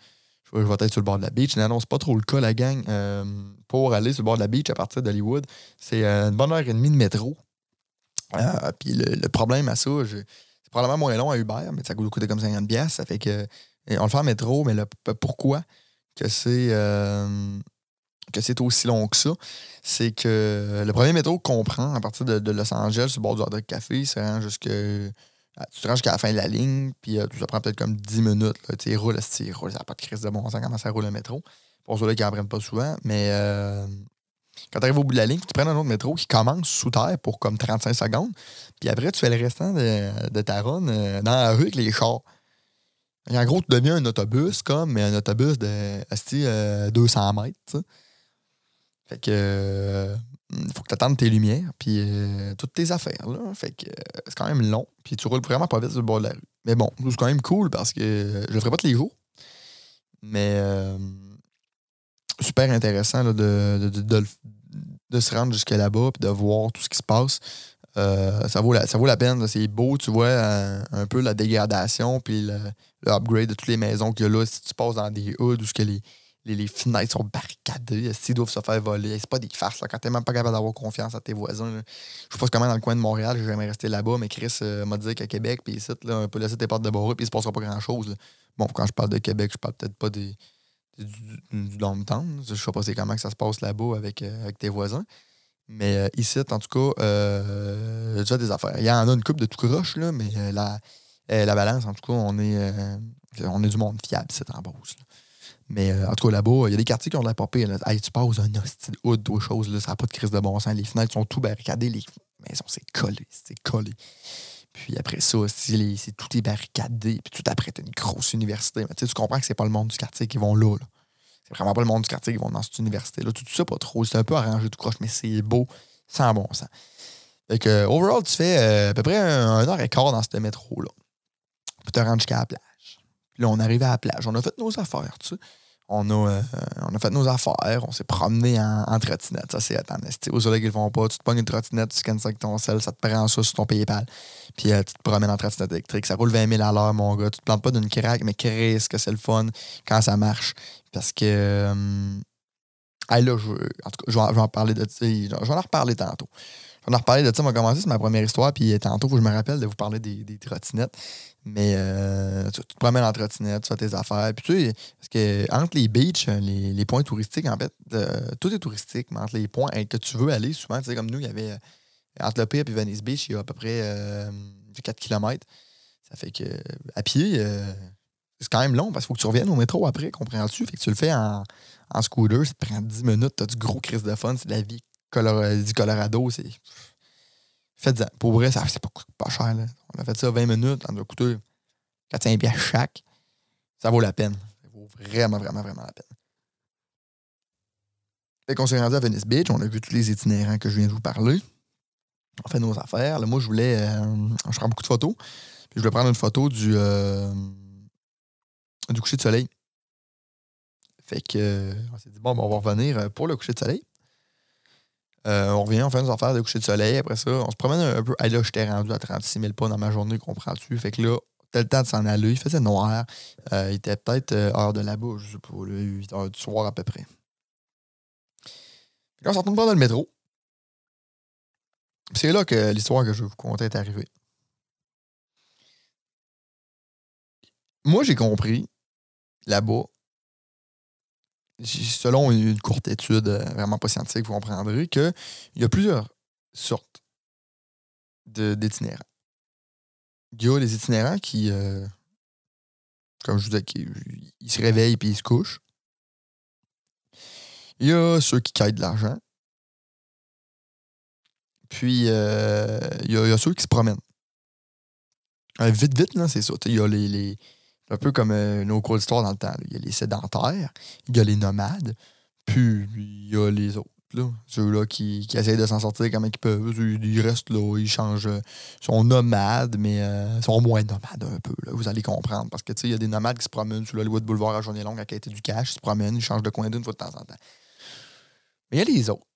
Je vais être sur le bord de la beach. Non, non, c'est pas trop le cas, la gang. Euh, pour aller sur le bord de la beach à partir d'Hollywood, c'est euh, une bonne heure et demie de métro. Euh, puis le, le problème à ça, je, c'est probablement moins long à Uber, mais ça coûtait comme cinquante dollars. Ça fait que. On le fait en métro, mais le, pourquoi que c'est. Euh, que c'est aussi long que ça, c'est que le premier métro qu'on prend à partir de, de Los Angeles, sur le bord du Hard Rock Café, ça rend jusqu'à. Tu te rends jusqu'à la fin de la ligne, puis euh, ça prend peut-être comme dix minutes. Tu roules, tu roules, ça n'a pas de crise de bon sens, comment ça roule le métro. Pour ceux-là qui n'en prennent pas souvent, mais euh, quand tu arrives au bout de la ligne, tu prends un autre métro qui commence sous terre pour comme trente-cinq secondes, puis après, tu fais le restant de, de ta run euh, dans la rue avec les chars. Et en gros, tu deviens un autobus, comme mais un autobus de euh, deux cents mètres. T'sais. Fait que... Euh, il faut que tu attendes tes lumières, puis euh, toutes tes affaires. Là. Fait que euh, c'est quand même long, puis tu roules vraiment pas vite sur le bord de la rue. Mais bon, c'est quand même cool parce que euh, je le ferai pas tous les jours. Mais euh, super intéressant là, de, de, de, de, de se rendre jusque là-bas, puis de voir tout ce qui se passe. Euh, ça, vaut la, ça vaut la peine, là. C'est beau, tu vois, un, un peu la dégradation, puis le, le upgrade de toutes les maisons qu'il y a là. Si tu passes dans des hoods où ce que les. Les, les fenêtres sont barricadées, ils doivent se faire voler. C'est pas des farces, là. Quand t'es même pas capable d'avoir confiance à tes voisins. Là. Je pense comment dans le coin de Montréal, j'ai jamais resté là-bas, mais Chris euh, m'a dit qu'à Québec, puis ici, là, on peut laisser tes portes de barrées, puis il se passera pas grand-chose. Là. Bon, quand je parle de Québec, je parle peut-être pas des, des, du, du downtown. Je sais pas c'est comment que ça se passe là-bas avec, euh, avec tes voisins. Mais euh, ici, en tout cas, euh, j'ai déjà des affaires. Il y en a une couple de tout croche, là, mais euh, la, euh, la balance, en tout cas, on est, euh, on est du monde fiable, c'est en Beauce. Mais euh, en tout cas, là-bas, il euh, y a des quartiers qui ont de la popée. Hey, tu passes un hostie de hood, deux choses, là, ça n'a pas de crise de bon sens. Les fenêtres sont tout barricadées. Les maisons, c'est collé, c'est collé. Puis après ça, c'est, les, c'est tout est barricadé. Puis tout après, t'as une grosse université. Mais tu comprends que c'est pas le monde du quartier qui vont là, là. C'est vraiment pas le monde du quartier qui vont dans cette université-là. Tout ça, pas trop. C'est un peu arrangé tout croche, mais c'est beau, sans bon sens. Fait que, overall, tu fais euh, à peu près un, un heure et quart dans ce métro-là. Puis te rendre jusqu'à la plage. Puis là, on arrivait à la plage. On a fait nos affaires, tu sais. On a, euh, on a fait nos affaires. On s'est promené en, en trottinette. Ça, c'est attends, c'est aux soleils qu'ils font pas. Tu te pognes une trottinette, tu scannes ça avec ton sel, ça te prend ça sur ton PayPal. Puis euh, tu te promènes en trottinette électrique. Ça roule vingt mille à l'heure, mon gars. Tu te plantes pas d'une craque, mais qu'est-ce que c'est le fun quand ça marche. Parce que... Euh, hey, là, je, en tout cas, je vais, je vais en parler de... Je vais en reparler tantôt. Je vais en reparler de ça. On va commencer, c'est ma première histoire. Puis tantôt, faut que je me rappelle de vous parler des, des trottinettes. Mais euh, tu te promènes en trottinette, tu fais tes affaires. Puis tu sais, parce que entre les beaches, les, les points touristiques, en fait, euh, tout est touristique, mais entre les points que tu veux aller, souvent, tu sais, comme nous, il y avait euh, entre le P et Venice Beach, il y a à peu près euh, quatre kilomètres. Ça fait que à pied, euh, c'est quand même long parce qu'il faut que tu reviennes au métro après, comprends-tu? Fait que tu le fais en, en scooter, ça te prend dix minutes, t'as du gros crise de fun, c'est de la vie color- du Colorado, c'est. Faites-en. Pour vrai, ça, c'est pas, pas cher. Là. On a fait ça vingt minutes. Ça nous a coûté quatre cents piastres chaque. Ça vaut la peine. Ça vaut vraiment, vraiment, vraiment la peine. Fait qu'on s'est rendu à Venice Beach. On a vu tous les itinérants que je viens de vous parler. On fait nos affaires. Là, moi, je voulais... Euh, je prends beaucoup de photos. Puis je voulais prendre une photo du... Euh, du coucher de soleil. Fait que... On s'est dit, bon, ben, on va revenir pour le coucher de soleil. Euh, on revient, on fait nos affaires de coucher de soleil. Après ça, on se promène un peu. Hey, là, j'étais rendu à trente-six mille pas dans ma journée, comprends-tu? Fait que là, t'as le temps de s'en aller. Il faisait noir. Euh, il était peut-être euh, heure de la bouche, je sais pas, là, huit heures du soir à peu près. Puis là, on se retourne prendre le métro. Puis c'est là que l'histoire que je vais vous conter est arrivée. Moi, j'ai compris, là-bas, selon une courte étude vraiment pas scientifique, vous comprendrez qu'il y a plusieurs sortes de, d'itinérants. Il y a les itinérants qui, euh, comme je vous disais, qui, ils se réveillent puis ils se couchent. Il y a ceux qui quittent de l'argent. Puis, euh, il, y a, il y a ceux qui se promènent. Euh, vite, vite, là, c'est ça. Il y a les... les un peu comme euh, nos cours d'histoire dans le temps. Là. Il y a les sédentaires, il y a les nomades, puis il y a les autres. Là. Ceux-là qui, qui essayent de s'en sortir comme ils peuvent. Ils restent là, ils changent. Ils sont nomades, mais euh, ils sont moins nomades un peu. Là. Vous allez comprendre. Parce que tu sais, il y a des nomades qui se promènent sur l'Hollywood Boulevard à journée longue à quêter du cash. Ils se promènent, ils changent de coin d'une fois de temps en temps. Mais il y a les autres.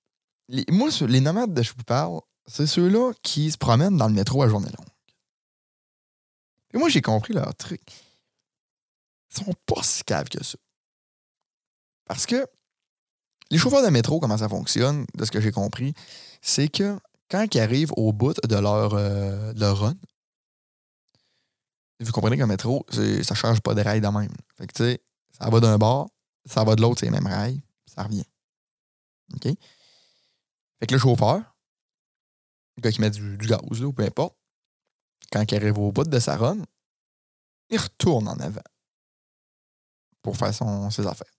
Les, moi, les nomades de je vous parle, c'est ceux-là qui se promènent dans le métro à journée longue. Et moi, j'ai compris leur truc. Ils sont pas si caves que ça. Parce que les chauffeurs de métro, comment ça fonctionne, de ce que j'ai compris, c'est que quand ils arrivent au bout de leur, euh, de leur run, vous comprenez qu'un métro, c'est, ça change pas de rail de même. Fait que tu sais, ça va d'un bord, ça va de l'autre, c'est les mêmes rails, ça revient. OK? Fait que le chauffeur, le gars qui met du, du gaz, là, ou peu importe, quand il arrive au bout de sa run, il retourne en avant. Pour faire son, ses affaires.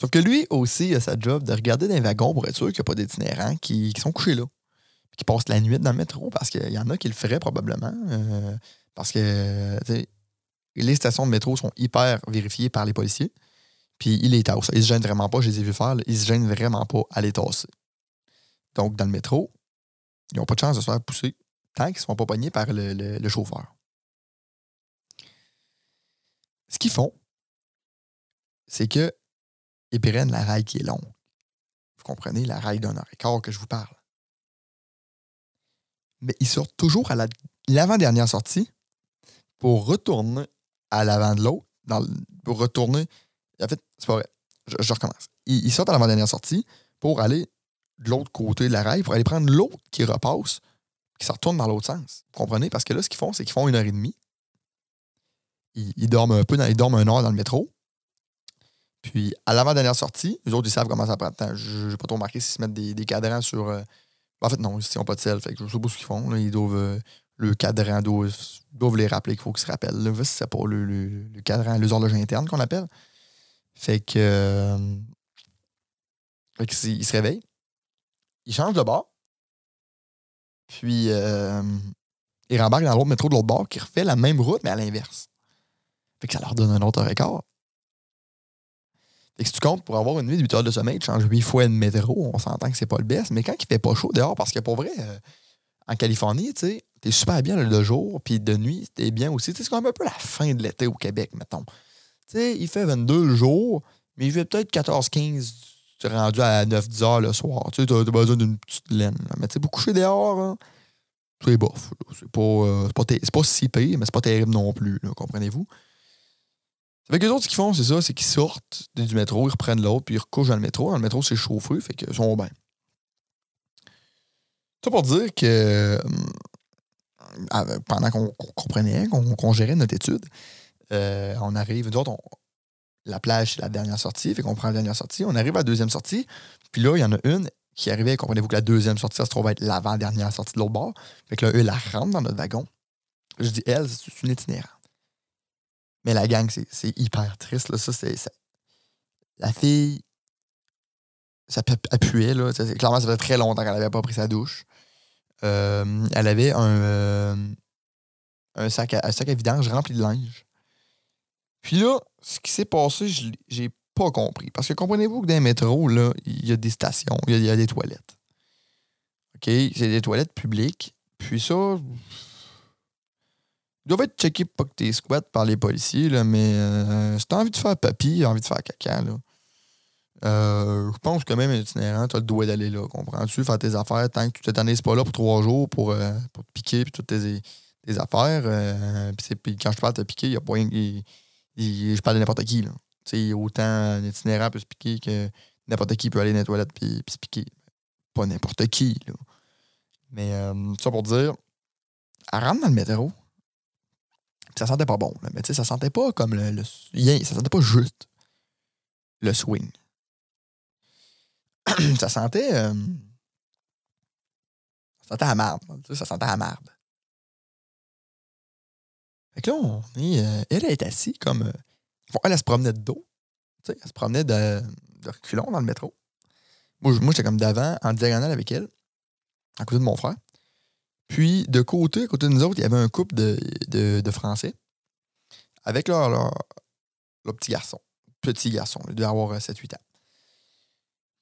Sauf que lui aussi, il a sa job de regarder dans les wagons pour être sûr qu'il n'y a pas d'itinérants qui, qui sont couchés là, qui passent la nuit dans le métro, parce qu'il y en a qui le feraient probablement, euh, parce que les stations de métro sont hyper vérifiées par les policiers, puis ils les tassent. Ils se gênent vraiment pas, je les ai vus faire, là, ils se gênent vraiment pas à les tasser. Donc, dans le métro, ils n'ont pas de chance de se faire pousser tant qu'ils ne se font pas pognés par le, le, le chauffeur. Ce qu'ils font, c'est que ils prennent la raille qui est longue. Vous comprenez, la raille d'un heure et quart que je vous parle. Mais ils sortent toujours à la, l'avant-dernière sortie pour retourner à l'avant de l'autre, dans le, pour retourner... En fait, c'est pas vrai. Je, je recommence. Ils, ils sortent à l'avant-dernière sortie pour aller de l'autre côté de la rail, pour aller prendre l'autre qui repasse, qui se retourne dans l'autre sens. Vous comprenez? Parce que là, ce qu'ils font, c'est qu'ils font une heure et demie. Ils, ils dorment un peu, dans, ils dorment une heure dans le métro. Puis, à l'avant-dernière sortie, eux autres, ils savent comment ça prend de temps. Je n'ai pas trop remarqué s'ils se mettent des, des cadrans sur... Euh... En fait, non, ils n'ont pas de sel. Fait que je ne sais pas ce qu'ils font. Là, ils doivent... Euh, le cadran doivent, doivent les rappeler qu'il faut qu'ils se rappellent. Là, c'est pas le, le, le cadran, les horloges internes qu'on appelle. Fait que... Euh... Fait que ils se réveillent. Ils changent de bord. Puis, euh, ils rembarquent dans l'autre métro de l'autre bord qui refait la même route, mais à l'inverse. Fait que ça leur donne un autre record. Fait que si tu comptes, pour avoir une nuit de huit heures de sommeil, tu changes huit fois de métro, on s'entend que c'est pas le best. Mais quand il fait pas chaud dehors, parce que pour vrai, euh, en Californie, tu sais, t'es super bien le jour, puis de nuit, t'es bien aussi. T'sais, c'est quand même un peu la fin de l'été au Québec, mettons. Tu sais, il fait vingt-deux le jour, mais il fait peut-être quatorze quinze tu es rendu à neuf dix heures le soir. Tu sais, t'as, t'as besoin d'une petite laine. Là. Mais tu sais, pour coucher dehors, hein, c'est bof. C'est pas, euh, c'est, pas ter- c'est pas si pire, mais c'est pas terrible non plus, là, comprenez-vous? Ça fait que les autres, ce qu'ils font, c'est ça, c'est qu'ils sortent du métro, ils reprennent l'autre, puis ils recouchent dans le métro. Dans le métro, c'est chauffé, fait qu'ils sont bien. Ça pour dire que euh, pendant qu'on, qu'on comprenait, qu'on, qu'on gérait notre étude, euh, on arrive, nous autres, on, la plage, c'est la dernière sortie, fait qu'on prend la dernière sortie, on arrive à la deuxième sortie, puis là, il y en a une qui arrivait, comprenez-vous que la deuxième sortie, ça se trouve être l'avant-dernière sortie de l'autre bord, fait que là, eux, la rentrent dans notre wagon. Je dis, elle, c'est une itinérante. Mais la gang, c'est, c'est hyper triste. Là. Ça, c'est, ça... La fille, ça puait. Là. Ça, clairement, ça faisait très longtemps qu'elle n'avait pas pris sa douche. Euh, elle avait un, euh, un, sac à, un sac à vidange rempli de linge. Puis là, ce qui s'est passé, je j'ai pas compris. Parce que comprenez-vous que dans les métros, là, il y a des stations, il y a, il y a des toilettes. OK? C'est des toilettes publiques. Puis ça... Ils doivent être checkés pour pas que t'es squats par les policiers, là, mais euh, si t'as envie de faire papy, envie de faire caca, là. Euh, je pense que même un itinérant, t'as le droit d'aller là, comprends-tu? Faire tes affaires tant que tu t'étendais pas là pour trois jours pour, euh, pour te piquer puis toutes tes, tes affaires. Euh, puis quand je parle de te piquer, il y a pas rien. Y, y, je parle de n'importe qui, là. T'sais, autant un itinérant peut se piquer que n'importe qui peut aller dans les toilettes puis se piquer. Pas n'importe qui, là. Mais euh, ça pour dire, elle rentre dans le métro. Puis ça sentait pas bon, là. Mais tu sais, ça sentait pas comme le, le... Ça sentait pas juste le swing. ça sentait... Euh... Ça sentait à marde. Ça sentait à marde. Fait que là, on est... Euh... Elle est assise comme... Euh... Bon, elle, elle se promenait de dos. Tu sais, elle se promenait de, de reculons dans le métro. Moi, moi, j'étais comme d'avant, en diagonale avec elle, à côté de mon frère. Puis, de côté, à côté de nous autres, il y avait un couple de, de, de Français avec leur, leur, leur petit garçon. Petit garçon, il devait avoir sept huit ans.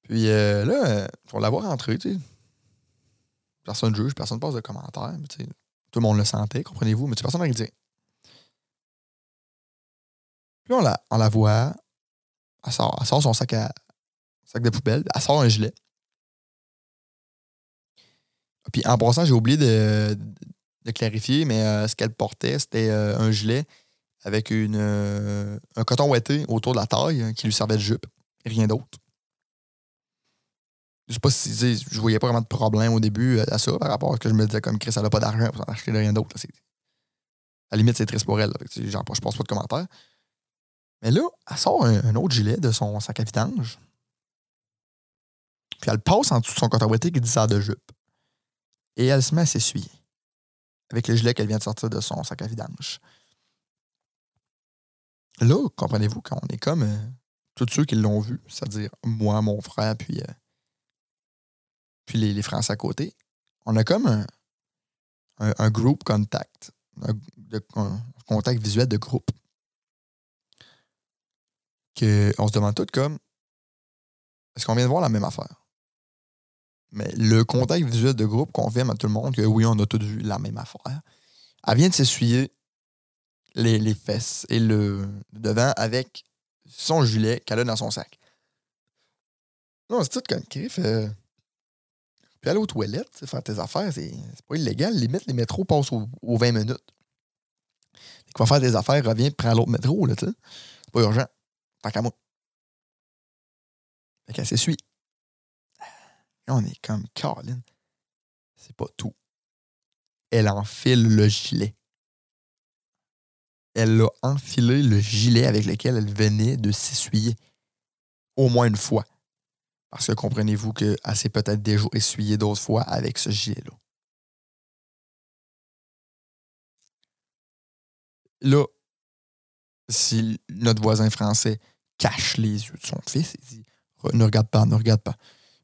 Puis euh, là, on l'a voir rentrer, tu sais. Personne ne juge, personne ne passe de commentaires. Tu sais, tout le monde le sentait, comprenez-vous, mais tu sais, personne n'a rien dit. Puis là, on la, on la voit, elle sort, elle sort son sac, à, sac de poubelle, elle sort un gilet. Puis en passant, j'ai oublié de, de clarifier, mais euh, ce qu'elle portait, c'était euh, un gilet avec une, euh, un coton ouaté autour de la taille hein, qui lui servait de jupe. Rien d'autre. Je sais pas si je voyais pas vraiment de problème au début à ça par rapport à ce que je me disais comme Chris, elle a pas d'argent pour s'en acheter de rien d'autre. Là, c'est... À la limite, c'est triste pour elle. Là, genre, je passe pas de commentaires. Mais là, elle sort un, un autre gilet de son sac à vidange. Puis elle passe en dessous de son coton ouaté qui dit ça de jupe. Et elle se met à s'essuyer avec le gilet qu'elle vient de sortir de son sac à vidange. Là, comprenez-vous qu'on est comme euh, tous ceux qui l'ont vu, c'est-à-dire moi, mon frère, puis, euh, puis les, les Français à côté. On a comme un, un, un group contact, un, de, un contact visuel de groupe. qu'on se demande tout comme est-ce qu'on vient de voir la même affaire? Mais le contact visuel de groupe confirme à tout le monde que oui, on a tous vu la même affaire. Elle vient de s'essuyer les, les fesses et le devant avec son gilet qu'elle a dans son sac. Non, c'est tout comme kiff. Euh... Puis aller aux toilettes, faire tes affaires, c'est, c'est pas illégal. Limite, les métros passent aux, aux vingt minutes. Fait qu'on va faire des affaires, revient, prend l'autre métro, là, tu sais. C'est pas urgent. Tant qu'à moi. Fait qu'elle s'essuie. Et on est comme Caroline. C'est pas tout. Elle enfile le gilet. Elle a enfilé le gilet avec lequel elle venait de s'essuyer. Au moins une fois. Parce que comprenez-vous qu'elle s'est peut-être déjà essuyée d'autres fois avec ce gilet-là. Là, si notre voisin français cache les yeux de son fils, il dit « Ne regarde pas, ne regarde pas ».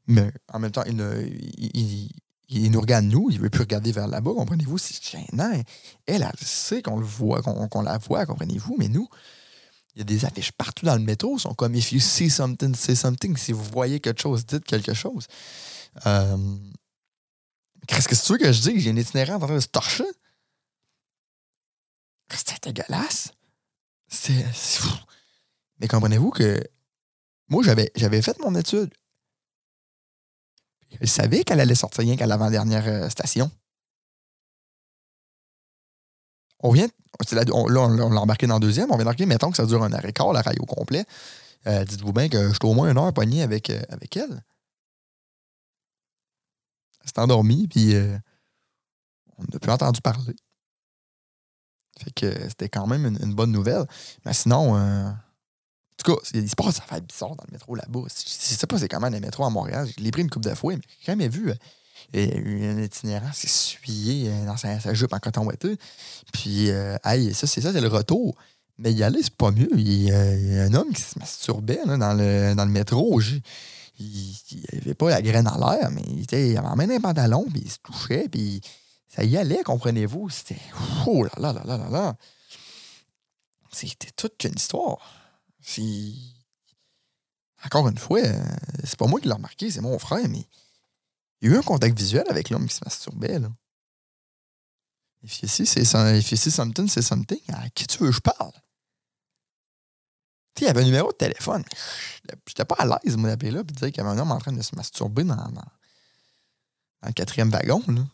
Mais en même temps, il, ne, il, il, il nous regarde, nous. Il ne veut plus regarder vers là-bas, comprenez-vous? C'est gênant. Elle, elle sait qu'on le voit, qu'on, qu'on la voit, comprenez-vous? Mais nous... Il y a des affiches partout dans le métro. Ils sont comme « If you see something, say something ». Si vous voyez quelque chose, dites quelque chose. Euh... Qu'est-ce que c'est sûr que je dis que j'ai une itinérante en train de se torcher? C'est dégueulasse. C'est... c'est fou. Mais comprenez-vous que moi, j'avais, j'avais fait mon étude. Je savais qu'elle allait sortir rien qu'à l'avant-dernière station. On vient... Là, on, on l'a embarqué dans le deuxième. On vient d'embarquer, mettons que ça dure un heure et quart, la raille au complet. Euh, dites-vous bien que je suis au moins une heure poignée avec, euh, avec elle. Elle s'est endormie, puis euh, on n'a plus entendu parler. Fait que c'était quand même une, une bonne nouvelle. Mais sinon, euh, en tout cas, il se passe des affaires bizarres dans le métro là-bas. Je sais pas c'est comment les métros à Montréal. Je l'ai pris une couple de fois, mais j'ai jamais vu... Euh, Et une itinérante s'essuyait dans sa, sa jupe en coton ouaté. Puis, euh, hey, ça, c'est ça, c'est le retour. Mais y aller, c'est pas mieux. Il, euh, il y a un homme qui se masturbait là, dans, le, dans le métro. Je, il, il avait pas la graine en l'air, mais il, il avait emmené un pantalon, puis il se touchait, puis ça y allait, comprenez-vous. C'était oh là là là là là là. C'était toute une histoire. C'est... Encore une fois, c'est pas moi qui l'ai remarqué, c'est mon frère, mais. Il y a eu un contact visuel avec l'homme qui se masturbait, là. If you see, c'est some, if you see something, c'est something. À qui tu veux que je parle? Tu sais, il y avait un numéro de téléphone. J'étais pas à l'aise, moi, d'appeler là, puis de dire qu'il y avait un homme en train de se masturber dans, dans, dans le quatrième wagon, là. En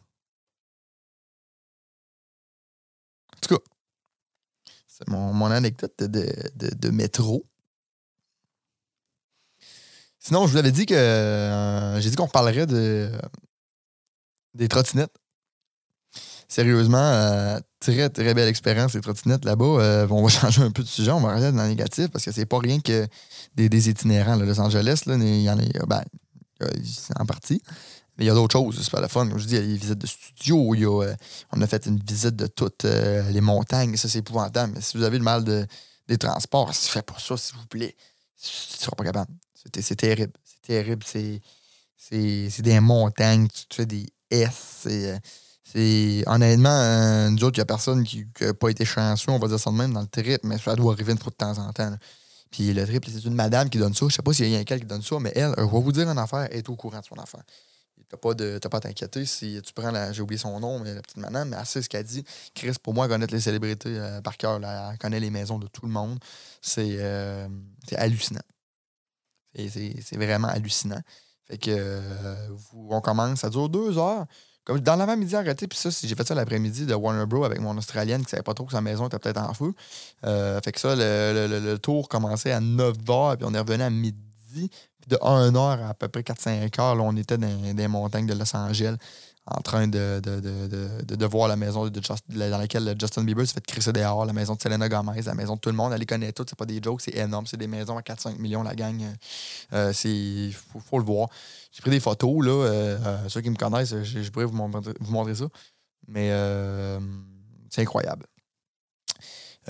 tout cas, c'est mon, mon anecdote de, de, de, de métro. Sinon, je vous avais dit que... Euh, j'ai dit qu'on parlerait de, euh, des trottinettes. Sérieusement, euh, très, très belle expérience, les trottinettes là-bas. Euh, on va changer un peu de sujet, on va regarder dans le négatif, parce que c'est pas rien que des, des itinérants. Là. Los Angeles, là, il y en a... Ben, en partie. Mais il y a d'autres choses, c'est pas la fun. Comme je dis, il y a des visites de studio, il y a, euh, on a fait une visite de toutes euh, les montagnes. Ça, c'est épouvantable. Mais si vous avez le mal de, des transports, ne faites pas ça, s'il vous plaît. Tu ne seras pas capable. C'est, c'est terrible. C'est terrible. C'est, c'est, c'est des montagnes. Tu te fais des S. C'est, c'est, honnêtement, euh, nous autres, il n'y a personne qui n'a pas été chanceux, on va dire ça de même, dans le trip, mais ça doit arriver une fois de temps en temps. Là. Puis le trip, c'est une madame qui donne ça. Je sais pas s'il y a quelqu'un qui donne ça, mais elle, elle va vous dire une affaire, elle est au courant de son affaire. T'as pas, de, t'as pas à t'inquiéter si tu prends la... J'ai oublié son nom, mais la petite madame, mais elle sait ce qu'elle dit. Chris, pour moi, connaître les célébrités euh, par cœur, là, elle connaît les maisons de tout le monde. C'est, euh, c'est hallucinant. Et c'est, c'est vraiment hallucinant. Fait que euh, vous, on commence, ça dure deux heures. Comme dans l'avant-midi arrêté, puis ça, j'ai fait ça l'après-midi de Warner Bros. Avec mon Australienne qui savait pas trop que sa maison était peut-être en feu. Euh, fait que ça, le, le, le tour commençait à neuf heures, puis on est revenu à midi. Puis de une heure à à peu près quatre à cinq heures, là, on était dans les montagnes de Los Angeles en train de, de, de, de, de, de voir la maison de Just, dans laquelle Justin Bieber s'est fait crisser dehors, la maison de Selena Gomez, la maison de tout le monde. Elle les connaît toutes, c'est pas des jokes, c'est énorme. C'est des maisons à quatre à cinq millions, la gang. Euh, c'est faut, faut le voir. J'ai pris des photos, là. Euh, euh, ceux qui me connaissent, je, je pourrais vous montrer, vous montrer ça. Mais euh, c'est incroyable.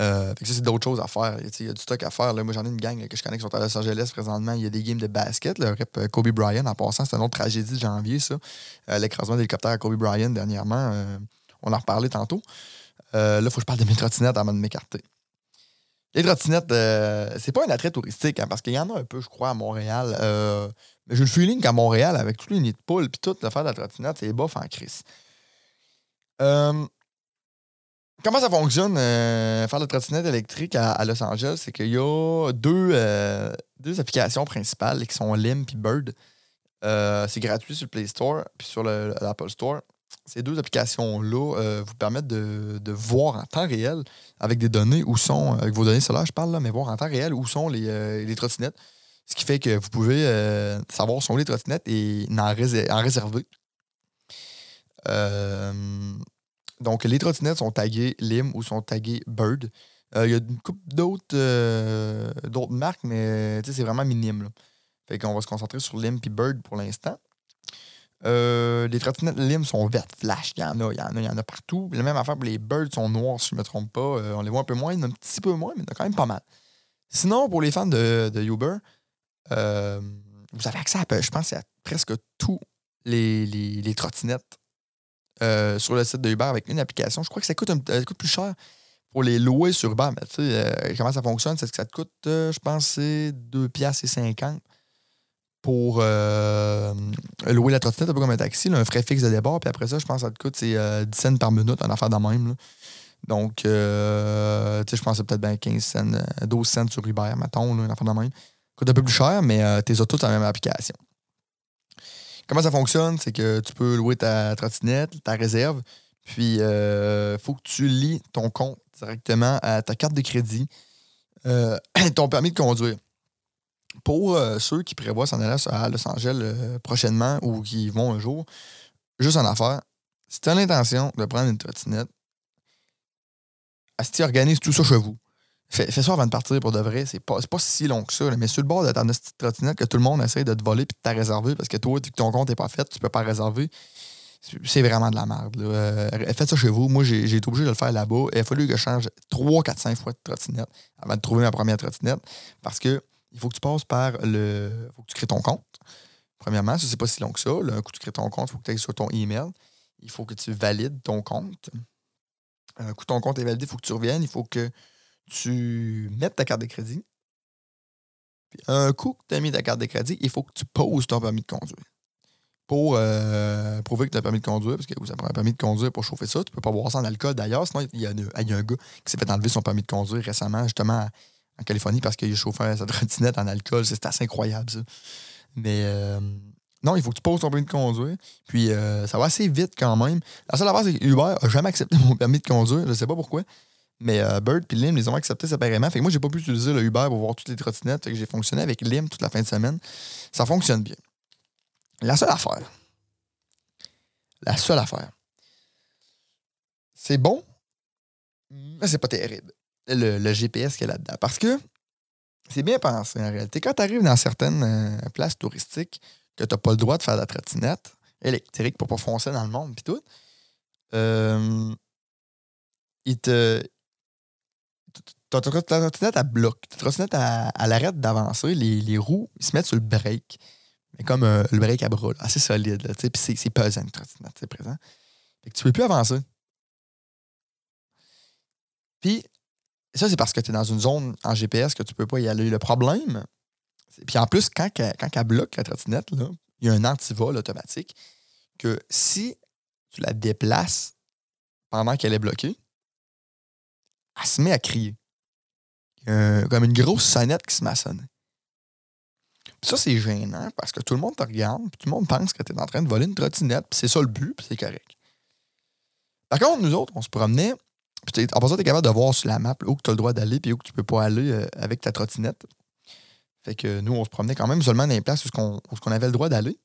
Euh, fait que ça, c'est d'autres choses à faire. Il y a du stock à faire. Là. Moi, j'en ai une gang là, que je connais qui sont à Los Angeles présentement. Il y a des games de basket. Là. Kobe Bryant, en passant, c'est une autre tragédie de janvier, ça. Euh, l'écrasement d'hélicoptère à Kobe Bryant dernièrement. Euh, on en reparlait tantôt. Euh, là, il faut que je parle de mes trottinettes avant de m'écarter. Les trottinettes, euh, c'est pas un attrait touristique, hein, parce qu'il y en a un peu, je crois, à Montréal. Euh, mais j'ai le feeling qu'à Montréal, avec tous les nids de poules puis tout, l'affaire de la trottinette, c'est bof en crise. Euh, comment ça fonctionne, euh, faire de la trottinette électrique à, à Los Angeles? C'est qu'il y a deux, euh, deux applications principales qui sont Lime et Bird. Euh, c'est gratuit sur le Play Store puis sur le, l'Apple Store. Ces deux applications-là euh, vous permettent de, de voir en temps réel, avec des données où sont, avec vos données solaires, je parle là, mais voir en temps réel où sont les, euh, les trottinettes. Ce qui fait que vous pouvez euh, savoir où sont les trottinettes et en, rés- en réserver. Euh, donc, les trottinettes sont taguées Lime ou sont taguées Bird. Il euh, y a une couple d'autres, euh, d'autres marques, mais c'est vraiment minime, là. Fait qu'on va se concentrer sur Lime et Bird pour l'instant. Euh, les trottinettes Lime sont vertes flash. Il y en a, il y en a, il y en a partout. La même affaire, les Birds sont noirs, si je ne me trompe pas. Euh, on les voit un peu moins, il y en a un petit peu moins, mais il y en a quand même pas mal. Sinon, pour les fans de, de Uber, euh, vous avez accès à, je pense, à presque tous les, les, les trottinettes euh, sur le site de Uber avec une application. Je crois que ça coûte, un, ça coûte plus cher pour les louer sur Uber. Mais tu sais, euh, comment ça fonctionne? C'est que ça te coûte, euh, je pense, c'est deux piastres et cinquante pour euh, louer la trottinette, un peu comme un taxi, là, un frais fixe de départ. Puis après ça, je pense que ça te coûte c'est, euh, dix cents par minute, un affaire de même. Là. Donc, euh, tu sais, je pense que c'est peut-être ben quinze cents, douze cents sur Uber, mettons, là, un affaire de même. Ça coûte un peu plus cher, mais euh, t'es tous dans la même application. Comment ça fonctionne? C'est que tu peux louer ta trottinette, ta réserve, puis il euh, faut que tu lies ton compte directement à ta carte de crédit, euh, ton permis de conduire. Pour euh, ceux qui prévoient s'en aller à Los Angeles euh, prochainement ou qui vont un jour, juste en affaire, si tu as l'intention de prendre une trottinette, si tu organises tout ça chez vous, fais, fais ça avant de partir pour de vrai, c'est pas, c'est pas si long que ça, là, mais sur le bord de ta petite trottinette que tout le monde essaie de te voler et de t'a réservé parce que toi, vu que ton compte n'est pas fait, tu peux pas réserver, c'est vraiment de la merde. Euh, faites ça chez vous. Moi, j'ai, j'ai été obligé de le faire là-bas. Il a fallu que je change trois, quatre, cinq fois de trottinette avant de trouver ma première trottinette parce que il faut que tu passes par le. Il faut que tu crées ton compte. Premièrement, ça, c'est pas si long que ça. Là, un coup, tu crées ton compte, il faut que tu ailles sur ton email. Il faut que tu valides ton compte. Un coup, ton compte est validé, il faut que tu reviennes. Il faut que tu mettes ta carte de crédit. Puis, un coup que tu as mis ta carte de crédit, il faut que tu poses ton permis de conduire. Pour euh, prouver que tu as un permis de conduire, parce que ça prend un permis de conduire pour chauffer ça. Tu peux pas boire ça en alcool d'ailleurs. Sinon, il y, y a un gars qui s'est fait enlever son permis de conduire récemment, justement. À, en Californie, parce qu'il a chauffé sa trottinette en alcool. C'est assez incroyable, ça. Mais euh, non, il faut que tu poses ton permis de conduire. Puis euh, ça va assez vite quand même. La seule affaire, c'est que Uber n'a jamais accepté mon permis de conduire. Je sais pas pourquoi. Mais euh, Bird et Lime les ont acceptés séparément. Fait que moi, j'ai pas pu utiliser le Uber pour voir toutes les trottinettes. Fait que j'ai fonctionné avec Lime toute la fin de semaine. Ça fonctionne bien. La seule affaire. La seule affaire. C'est bon, mais c'est pas terrible. Le, le G P S qu'il y a là-dedans. Parce que c'est bien pensé en réalité. Quand tu arrives dans certaines euh, places touristiques que tu n'as pas le droit de faire de la trottinette électrique pour ne pas foncer dans le monde puis tout, euh, il te. Ta trottinette, elle bloque. Ta trottinette, elle arrête d'avancer. Les, les roues, ils se mettent sur le break. Mais comme euh, le break à bras, là, assez solide. Puis c'est, c'est pesant une trottinette, c'est présent. Fait que tu ne peux plus avancer. Puis. Ça, c'est parce que tu es dans une zone en G P S que tu peux pas y aller. Le problème, c'est... puis en plus, quand qu'elle, quand qu'elle bloque la trottinette, il y a un antivol automatique que si tu la déplaces pendant qu'elle est bloquée, elle se met à crier. Euh, comme une grosse sonnette qui se maçonne. Puis ça, c'est gênant parce que tout le monde te regarde, puis tout le monde pense que tu es en train de voler une trottinette, puis c'est ça le but, puis c'est correct. Par contre, nous autres, on se promenait. Puis en passant, tu es capable de voir sur la map où tu as le droit d'aller et où tu peux pas aller euh, avec ta trottinette. Fait que euh, nous, on se promenait quand même seulement dans les places où on, où on avait le droit d'aller.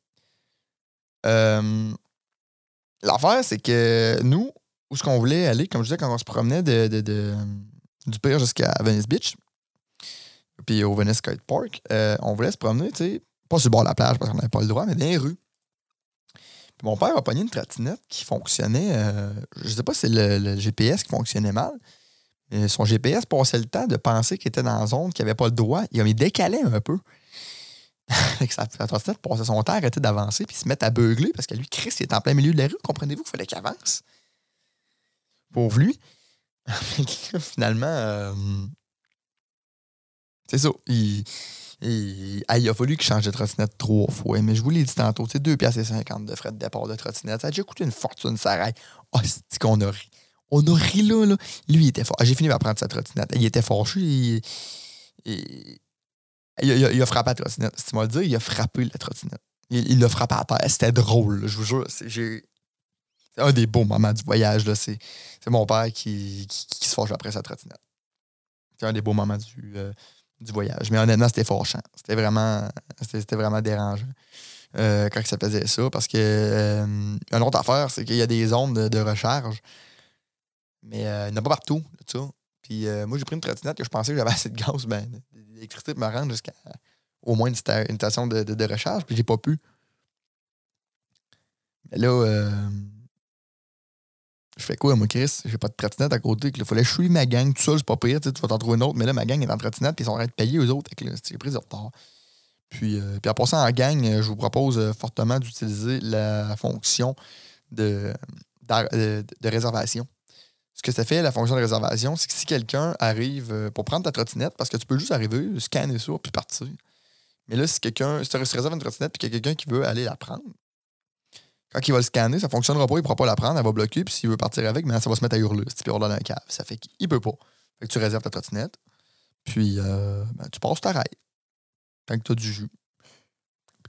Euh, l'affaire, c'est que nous, où ce qu'on voulait aller, comme je disais, quand on se promenait de, de, de, du Pire jusqu'à Venice Beach, puis au Venice Skate Park, euh, on voulait se promener, tu sais, pas sur le bord de la plage parce qu'on n'avait pas le droit, mais dans les rues. Puis mon père a pogné une trottinette qui fonctionnait, euh, je sais pas si c'est le, le G P S qui fonctionnait mal, mais son G P S passait le temps de penser qu'il était dans la zone, qu'il n'avait pas le droit. Il, il décalait un peu. sa, sa trottinette passait son temps, arrêtait d'avancer, puis se mettait à beugler parce que lui, Chris, il était en plein milieu de la rue. Comprenez-vous qu'il fallait qu'il avance? Pauvre lui. Finalement, euh, C'est ça. Il, il, ah, il a fallu qu'il change de trottinette trois fois. Mais je vous l'ai dit tantôt, c'est deux piastres cinquante de frais de départ de trottinette. Ça a déjà coûté une fortune, ça raille. Oh, c'est qu'on a ri. On a ri là, là. Lui, il était fort. Ah, j'ai fini par prendre sa trottinette. Il était fâché. Il, il, il, il, il a frappé la trottinette. Si tu m'as le dire, il a frappé la trottinette. Il, il l'a frappé à terre. C'était drôle, là, je vous jure. C'est, j'ai... c'est un des beaux moments du voyage, là. C'est, c'est mon père qui, qui, qui se fâche après sa trottinette. C'est un des beaux moments du, euh, du voyage. Mais honnêtement, c'était fâchant. C'était vraiment, c'était, c'était vraiment dérangeant euh, quand ça faisait ça. Parce que euh, une autre affaire, c'est qu'il y a des zones de, de recharge. Mais euh, il n'y en a pas partout, là, ça. Puis euh, moi, j'ai pris une trottinette que je pensais que j'avais assez de gaz, ben, d'électricité pour me rendre jusqu'à au moins une, sta- une station de, de, de recharge, puis j'ai pas pu. Mais là, euh, je fais quoi, moi, Chris? J'ai pas de trottinette à côté. Il fallait chouiller ma gang tout seul, c'est pas pire, tu vas t'en trouver une autre. Mais là, ma gang est en trottinette, puis ils sont en train de payer aux autres. Là, j'ai pris du retard. Puis, euh, puis en passant en gang, je vous propose fortement d'utiliser la fonction de, de, de réservation. Ce que ça fait, la fonction de réservation, c'est que si quelqu'un arrive pour prendre ta trottinette, parce que tu peux juste arriver, scanner ça, puis partir. Mais là, si quelqu'un, si tu réserves une trottinette, puis qu'il y a quelqu'un qui veut aller la prendre, quand il va le scanner, ça ne fonctionnera pas, il ne pourra pas la prendre, elle va bloquer, puis s'il veut partir avec, mais ça va se mettre à hurler, c'est puis hurler dans un cave. Ça fait qu'il ne peut pas. Fait que tu réserves ta trottinette, puis euh, ben, tu passes ta raille. Tant que tu as du jus. Puis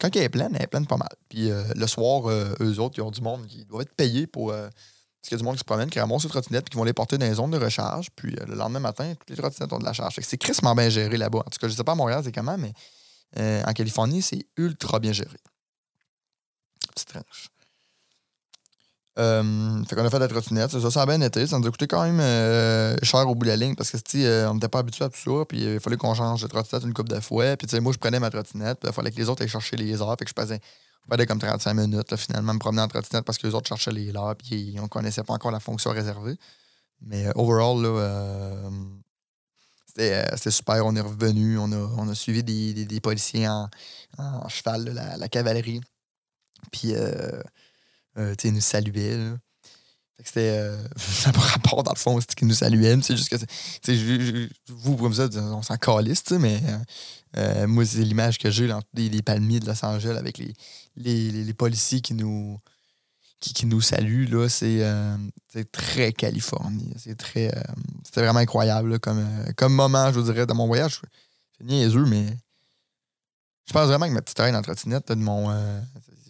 quand elle est pleine, elle est pleine pas mal. Puis euh, le soir, euh, eux autres, ils ont du monde qui doit être payé pour. Euh, Parce qu'il y a du monde qui se promène, qui ramasse les trottinettes et qui vont les porter dans les zones de recharge. Puis euh, le lendemain matin, toutes les trottinettes ont de la charge. Fait que c'est crissement bien géré là-bas. En tout cas, je ne sais pas à Montréal, c'est comment, mais euh, en Californie, c'est ultra bien géré. Petite tranche. Euh, fait qu'on a fait de la trottinette. Ça, ça a bien été. Ça nous a coûté quand même euh, cher au bout de la ligne parce que euh, on n'était pas habitué à tout ça. Puis euh, il fallait qu'on change de trottinette une couple de fois. Puis tu sais, moi, je prenais ma trottinette. Puis il fallait que les autres aient cherché les heures. Fait que je passais. Je perdais comme trente-cinq minutes, là, finalement, me promener en trottinette parce que les autres cherchaient les leurs et on ne connaissait pas encore la fonction réservée. Mais euh, overall, là, euh, c'était, euh, c'était super. On est revenu, on a, on a suivi des, des, des policiers en, en cheval, là, la, la cavalerie. Puis, euh, euh, tu sais, ils nous saluaient. Là. Fait que c'était. Euh, ça n'a pas rapport, dans le fond, c'est qu'ils nous saluaient. C'est juste que. C'est, je, je, vous, comme ça, on s'en calisse, tu sais, mais. Euh, Euh, moi, c'est l'image que j'ai dans les, les palmiers de Los Angeles avec les, les, les, les policiers qui nous, qui, qui nous saluent. Là, c'est, euh, c'est très Californie. C'est très, euh, c'était vraiment incroyable là, comme, euh, comme moment, je vous dirais, de mon voyage. C'est niaiseux, mais je pense vraiment que ma petite traîne en trottinette, de mon, euh,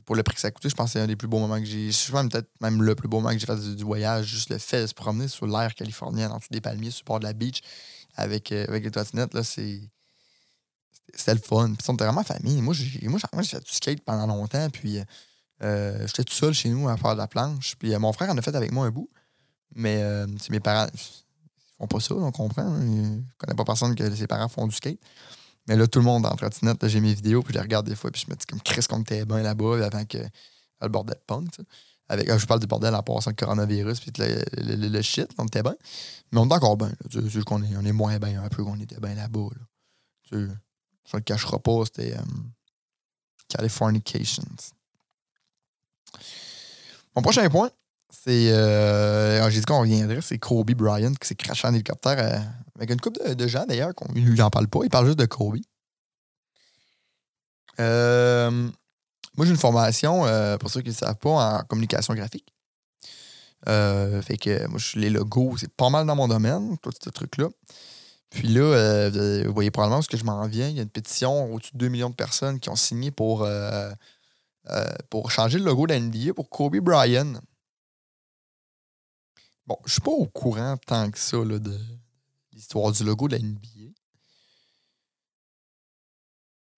pour le prix que ça a coûté, je pense que c'est un des plus beaux moments que j'ai. Je suis même peut-être même le plus beau moment que j'ai fait du, du voyage. Juste le fait de se promener sur l'air californien, en dessous des palmiers, sur le bord de la beach, avec, euh, avec les trottinettes, là, c'est. C'était le fun. Puis on était vraiment famille. Moi, j'ai, moi, j'ai fait du skate pendant longtemps. Puis euh, j'étais tout seul chez nous à faire de la planche. Puis euh, mon frère en a fait avec moi un bout. Mais euh, c'est mes parents ils font pas ça, on comprend. Hein. Je connais pas personne que ses parents font du skate. Mais là, tout le monde en trottinette, j'ai mes vidéos, puis je les regarde des fois. Puis je me dis comme Chris qu'on était bien là-bas avant que le bordel punk. T'sais. Avec, je parle du bordel en passant le coronavirus puis le, le, le, le shit, on était bien. Mais on était encore bien. Tu sais, qu'on est, on est moins bien un peu qu'on était bien là-bas. Là. Tu sais, je ne le cacherai pas, c'était euh, Californications. Mon prochain point, c'est. Euh, j'ai dit qu'on reviendrait, c'est Kobe Bryant qui s'est crashé en hélicoptère euh, avec une couple de, de gens d'ailleurs, qu'on n'en parle pas, ils parlent juste de Kobe. Euh, moi, j'ai une formation, euh, pour ceux qui ne savent pas, en communication graphique. Euh, fait que moi, je les logos, c'est pas mal dans mon domaine, tout ce truc-là. Puis là, euh, vous voyez probablement où que je m'en viens. Il y a une pétition au-dessus de deux millions de personnes qui ont signé pour, euh, euh, pour changer le logo de la N B A pour Kobe Bryant. Bon, je suis pas au courant tant que ça là, de l'histoire du logo de la N B A.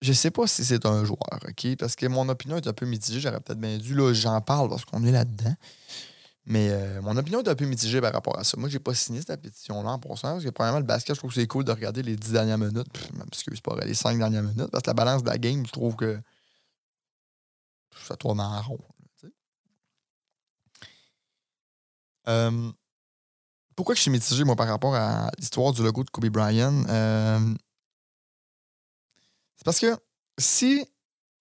Je sais pas si c'est un joueur, OK? Parce que mon opinion est un peu mitigée. J'aurais peut-être bien dû, là, j'en parle parce qu'on est là-dedans. Mais euh, mon opinion est un peu mitigée par rapport à ça. Moi, j'ai pas signé cette pétition-là en passant, parce que premièrement, le basket, je trouve que c'est cool de regarder les dix dernières minutes, puis excuse pas, les cinq dernières minutes, parce que la balance de la game, je trouve que ça tourne en rond. Tu sais. Euh, pourquoi que je suis mitigé, moi, par rapport à l'histoire du logo de Kobe Bryant? Euh, c'est parce que si...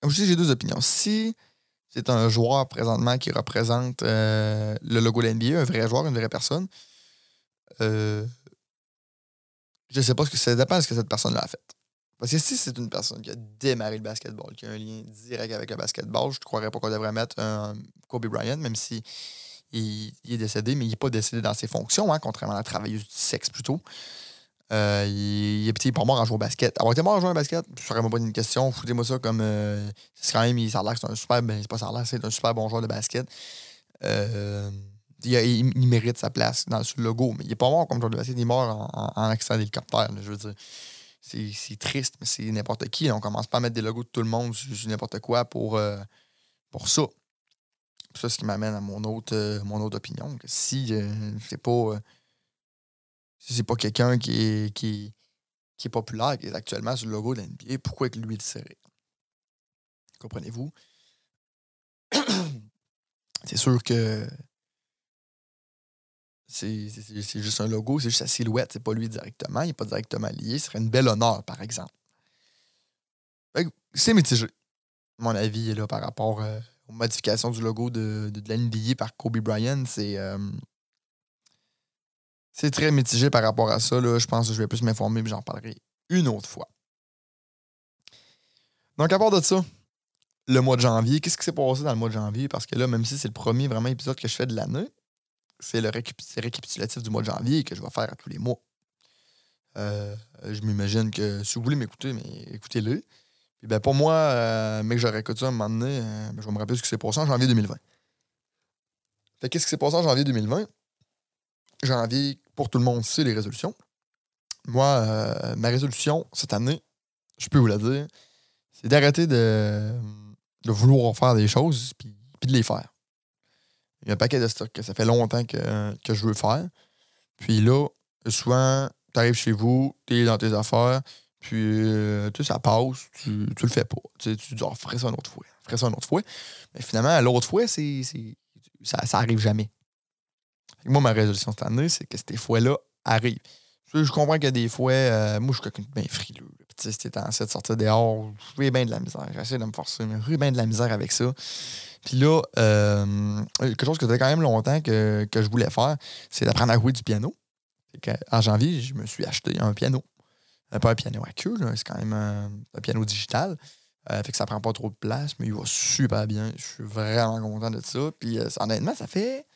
Je dis, j'ai deux opinions. Si... C'est un joueur présentement qui représente euh, le logo de l'N B A, un vrai joueur, une vraie personne. Euh, je ne sais pas ce que ça dépend de ce que cette personne-là a fait. Parce que si c'est une personne qui a démarré le basketball, qui a un lien direct avec le basketball, je ne croirais pas qu'on devrait mettre un Kobe Bryant, même si il, il est décédé, mais il n'est pas décédé dans ses fonctions, hein, contrairement à la travailleuse du sexe plutôt. Euh, il, il est pas mort en jouant au basket. Avoir été mort en jouant au basket, je ne saurais même pas une question. Foutez-moi ça comme. Euh, c'est quand même, il s'en l'air que c'est un super. Ben, c'est pas ça l'air, c'est un super bon joueur de basket. Euh, il, il, il mérite sa place dans le logo, mais il n'est pas mort comme joueur de basket, il est mort en, en, en accident d'hélicoptère, là, je veux dire. C'est, c'est triste, mais c'est n'importe qui. On commence pas à mettre des logos de tout le monde sur n'importe quoi pour, euh, pour ça. Ça, ce qui m'amène à mon autre, euh, mon autre opinion. Que si euh, c'est pas euh, si c'est pas quelqu'un qui est, qui, qui est populaire, qui est actuellement sur le logo de la N B A, pourquoi que lui le serait? Comprenez-vous? C'est sûr que C'est, c'est, c'est juste un logo, c'est juste sa silhouette, c'est pas lui directement, il n'est pas directement lié. Ce serait une belle honneur, par exemple. Fait que c'est mitigé. Mon avis est là par rapport euh, aux modifications du logo de, de, de la N B A par Kobe Bryant. C'est, euh, c'est très mitigé par rapport à ça. Là. Je pense que je vais plus m'informer, mais j'en parlerai une autre fois. Donc, à part de ça, le mois de janvier, qu'est-ce qui s'est passé dans le mois de janvier? Parce que là, même si c'est le premier vraiment épisode que je fais de l'année, c'est le récapitulatif du mois de janvier que je vais faire à tous les mois. Euh, je m'imagine que si vous voulez m'écouter, mais écoutez-le. Puis ben pour moi, euh, mais que j'aurais écouté ça à un moment donné, euh, ben je vais me rappeler ce qui s'est passé en janvier deux mille vingt. Fait qu'est-ce qui s'est passé en janvier deux mille vingt? Janvier, pour tout le monde, c'est les résolutions. Moi, euh, ma résolution cette année, je peux vous la dire, c'est d'arrêter de, de vouloir faire des choses puis, puis de les faire. Il y a un paquet de stocks que ça fait longtemps que, que je veux faire. Puis là, souvent, tu arrives chez vous, tu es dans tes affaires, puis euh, tu sais, ça passe, tu, tu le fais pas. Tu, tu dis, oh, ferais ça une autre fois, ferais ça une autre fois. Mais finalement, l'autre fois, c'est, c'est, ça, ça arrive jamais. Et moi, ma résolution cette année, c'est que ces fois-là arrivent. Je comprends qu'il y a des fois, euh, moi, je suis quelqu'un de bien frileux. Tu sais, c'était en train de sortir dehors, j'ai bien de la misère. J'essaie de me forcer, mais j'ai bien de la misère avec ça. Puis là, euh, quelque chose que ça fait quand même longtemps que, que je voulais faire, c'est d'apprendre à jouer du piano. En janvier, je me suis acheté un piano. Pas un piano à queue, là, c'est quand même un, un piano digital. Euh, fait que ça prend pas trop de place, mais il va super bien. Je suis vraiment content de ça. Puis euh, honnêtement, ça fait...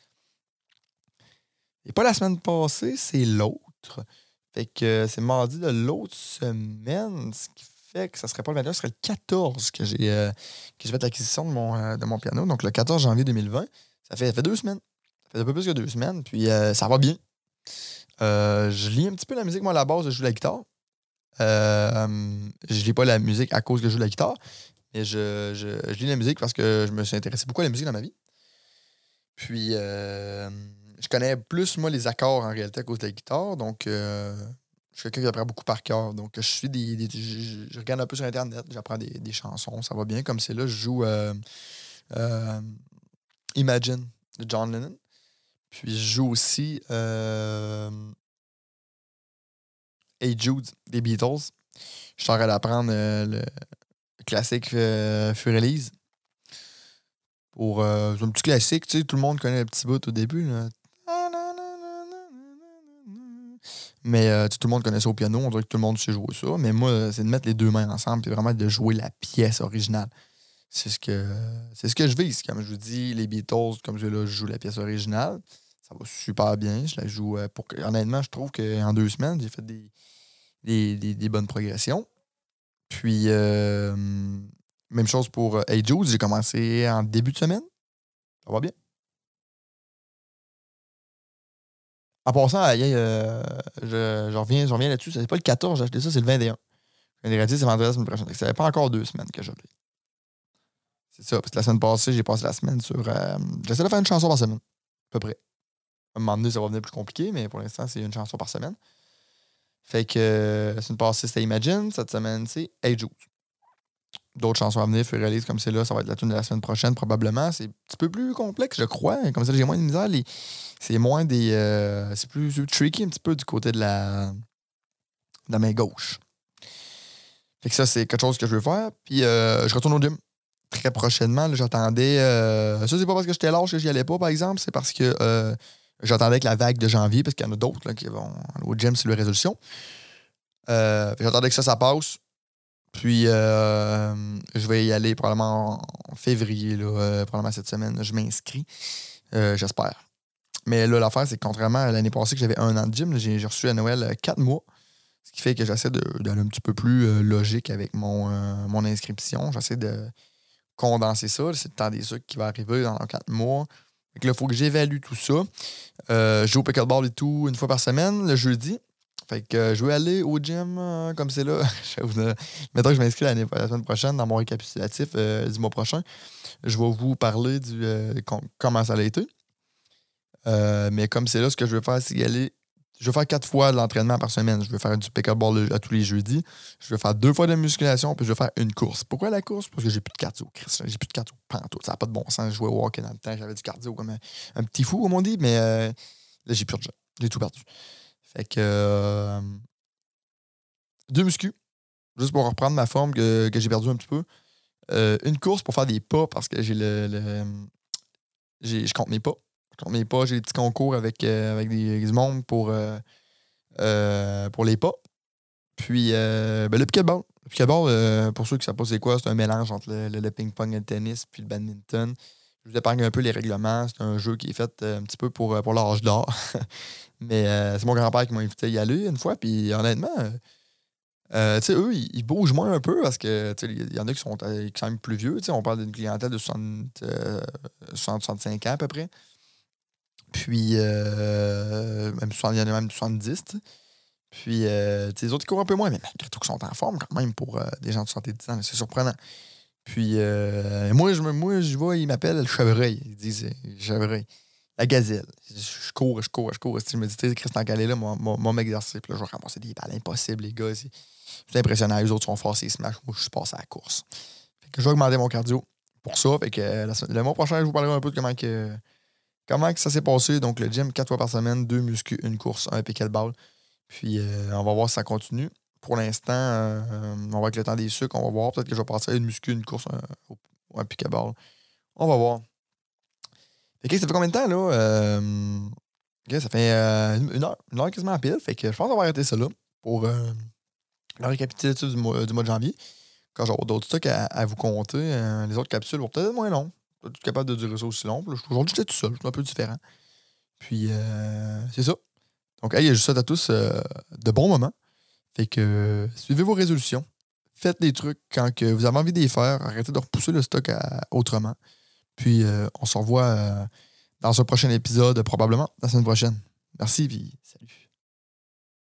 Et pas la semaine passée, c'est l'autre. Fait que euh, c'est mardi de l'autre semaine, ce qui fait que ça serait pas le vingt-et-un, ce serait le quatorze que j'ai, euh, que j'ai fait l'acquisition de mon, euh, de mon piano. Donc, le quatorze janvier deux mille vingt, ça fait, ça fait deux semaines. Ça fait un peu plus que deux semaines, puis euh, ça va bien. Euh, je lis un petit peu la musique. Moi, à la base, je joue de la guitare. Euh, je lis pas la musique à cause que je joue de la guitare, mais je, je, je lis la musique parce que je me suis intéressé beaucoup à la musique dans ma vie. Puis, euh, je connais plus, moi, les accords, en réalité, à cause de la guitare. Donc, euh, je suis quelqu'un qui apprend beaucoup par cœur. Donc, je suis des, des je, je regarde un peu sur Internet, j'apprends des, des chansons, ça va bien. Comme c'est là, je joue euh, euh, Imagine de John Lennon. Puis, je joue aussi euh, Hey Jude des Beatles. Je suis en train d'apprendre euh, le classique euh, Fur Elise. Pour euh, un petit classique, tu sais, tout le monde connaît le petit bout au début. Là. Mais euh, tout le monde connaît ça au piano, on dirait que tout le monde sait jouer ça. Mais moi, c'est de mettre les deux mains ensemble et vraiment de jouer la pièce originale. C'est ce que c'est ce que je vise. Comme je vous dis, les Beatles, comme je là, je joue la pièce originale. Ça va super bien. Je la joue pour honnêtement, je trouve qu'en deux semaines, j'ai fait des, des, des, des bonnes progressions. Puis euh, même chose pour Hey Jude, j'ai commencé en début de semaine. Ça va bien. En passant, euh, je, je, reviens, je reviens là-dessus. C'est pas le quatorze, j'ai acheté ça, c'est le vingt et un. Je viens de dire, c'est vendredi la semaine prochaine. Ça fait pas encore deux semaines que je l'ai. C'est ça, parce que la semaine passée, j'ai passé la semaine sur... Euh, j'essaie de faire une chanson par semaine, à peu près. À un moment donné, ça va devenir plus compliqué, mais pour l'instant, c'est une chanson par semaine. Fait que euh, la semaine passée, c'était Imagine. Cette semaine, c'est Hey Jude. D'autres chansons à venir, Fur Elise, comme c'est là, ça va être la tune de la semaine prochaine, probablement. C'est un petit peu plus complexe, je crois. Comme ça, j'ai moins de misère. Les... C'est moins des... Euh... C'est plus tricky un petit peu du côté de la... de la main gauche. Fait que ça, c'est quelque chose que je veux faire. Puis euh, je retourne au gym très prochainement. Là, j'attendais... Euh... Ça, c'est pas parce que j'étais lâche que j'y allais pas, par exemple. C'est parce que euh, j'attendais que la vague de janvier, parce qu'il y en a d'autres là, qui vont au gym, c'est leur résolution. Euh, j'attendais que ça, ça passe. Puis, euh, je vais y aller probablement en février, là, euh, probablement cette semaine. Je m'inscris, euh, j'espère. Mais là, l'affaire, c'est que contrairement à l'année passée que j'avais un an de gym, là, j'ai, j'ai reçu à Noël euh, quatre mois. Ce qui fait que j'essaie de, d'aller un petit peu plus euh, logique avec mon, euh, mon inscription. J'essaie de condenser ça. C'est le temps des sucres qui va arriver dans quatre mois. Donc là, il faut que j'évalue tout ça. Euh, je joue au pickleball et tout une fois par semaine, le jeudi. Fait que euh, je vais aller au gym euh, comme c'est là. euh, mettons que je m'inscris l'année, la semaine prochaine dans mon récapitulatif euh, du mois prochain. Je vais vous parler du euh, com- comment ça a été. Euh, mais comme c'est là, ce que je vais faire, c'est y aller. Je vais faire quatre fois de l'entraînement par semaine. Je vais faire du pickleball à tous les jeudis. Je vais faire deux fois de musculation, puis je vais faire une course. Pourquoi la course? Parce que j'ai plus de cardio, Chris. J'ai plus de cardio pantoute. Ça n'a pas de bon sens. Je jouais au hockey dans le temps. J'avais du cardio comme un, un petit fou, comme on dit, mais euh, là, j'ai plus de jeu. J'ai tout perdu. Fait que euh, deux muscu, juste pour reprendre ma forme que, que j'ai perdue un petit peu. Euh, une course pour faire des pas parce que j'ai le. le j'ai, je compte mes pas. Je compte mes pas, j'ai des petits concours avec, euh, avec des, du monde pour, euh, euh, pour les pas. Puis euh, ben, le pickleball. Le pickleball, euh, pour ceux qui ne savent pas c'est quoi, c'est un mélange entre le, le, le ping-pong et le tennis puis le badminton. Je vous épargne un peu les règlements. C'est un jeu qui est fait euh, un petit peu pour, pour l'âge d'or. Mais euh, c'est mon grand-père qui m'a invité à y aller une fois. Puis honnêtement, euh, tu sais, eux, ils, ils bougent moins un peu parce que il y en a qui sont euh, quand même plus vieux. On parle d'une clientèle de soixante, soixante-cinq ans à peu près. Puis euh, même il y en a même soixante-dix. T'sais. Puis euh, les autres ils courent un peu moins, mais malgré tout qu'ils sont en forme quand même pour euh, des gens de soixante-dix ans. C'est surprenant. Puis euh, moi, je moi, je vois, ils m'appellent le chevreuil. Ils disent chevreuil. La gazelle. Je cours, je cours, je cours. Je me dis, tu sais, Christian Calais, là, moi, moi m'exercer. Puis là, je vais ramasser des balles impossibles, les gars. C'est, c'est impressionnant. Les autres sont forts, ils se mâchent. Moi, je suis passé à la course. Fait que je vais augmenter mon cardio pour ça. Fait que euh, le mois prochain, je vous parlerai un peu de comment que, comment que ça s'est passé. Donc, le gym, quatre fois par semaine, deux muscu, une course, un pickleball. Puis, euh, on va voir si ça continue. Pour l'instant, euh, on va avec le temps des sucres, on va voir. Peut-être que je vais passer à une muscu, une course, un, un, un pickleball. On va voir. Fait que ça fait combien de temps, là? Euh, okay, ça fait euh, une heure, une heure quasiment pile. Fait que je pense qu'on va arrêter ça là pour euh, le récapitulatif du mois, du mois de janvier. Quand j'aurai d'autres trucs à, à vous compter, euh, les autres capsules vont peut-être être moins longues. Je suis capable de durer ça aussi long. Là, aujourd'hui, j'étais tout seul. Je suis un peu différent. Puis, euh, c'est ça. Donc, hey, je vous souhaite à tous euh, de bons moments. Fait que euh, suivez vos résolutions. Faites des trucs quand que vous avez envie d'y faire. Arrêtez de repousser le stock à, autrement. Puis euh, on se revoit euh, dans un prochain épisode, probablement la semaine prochaine. Merci, puis salut.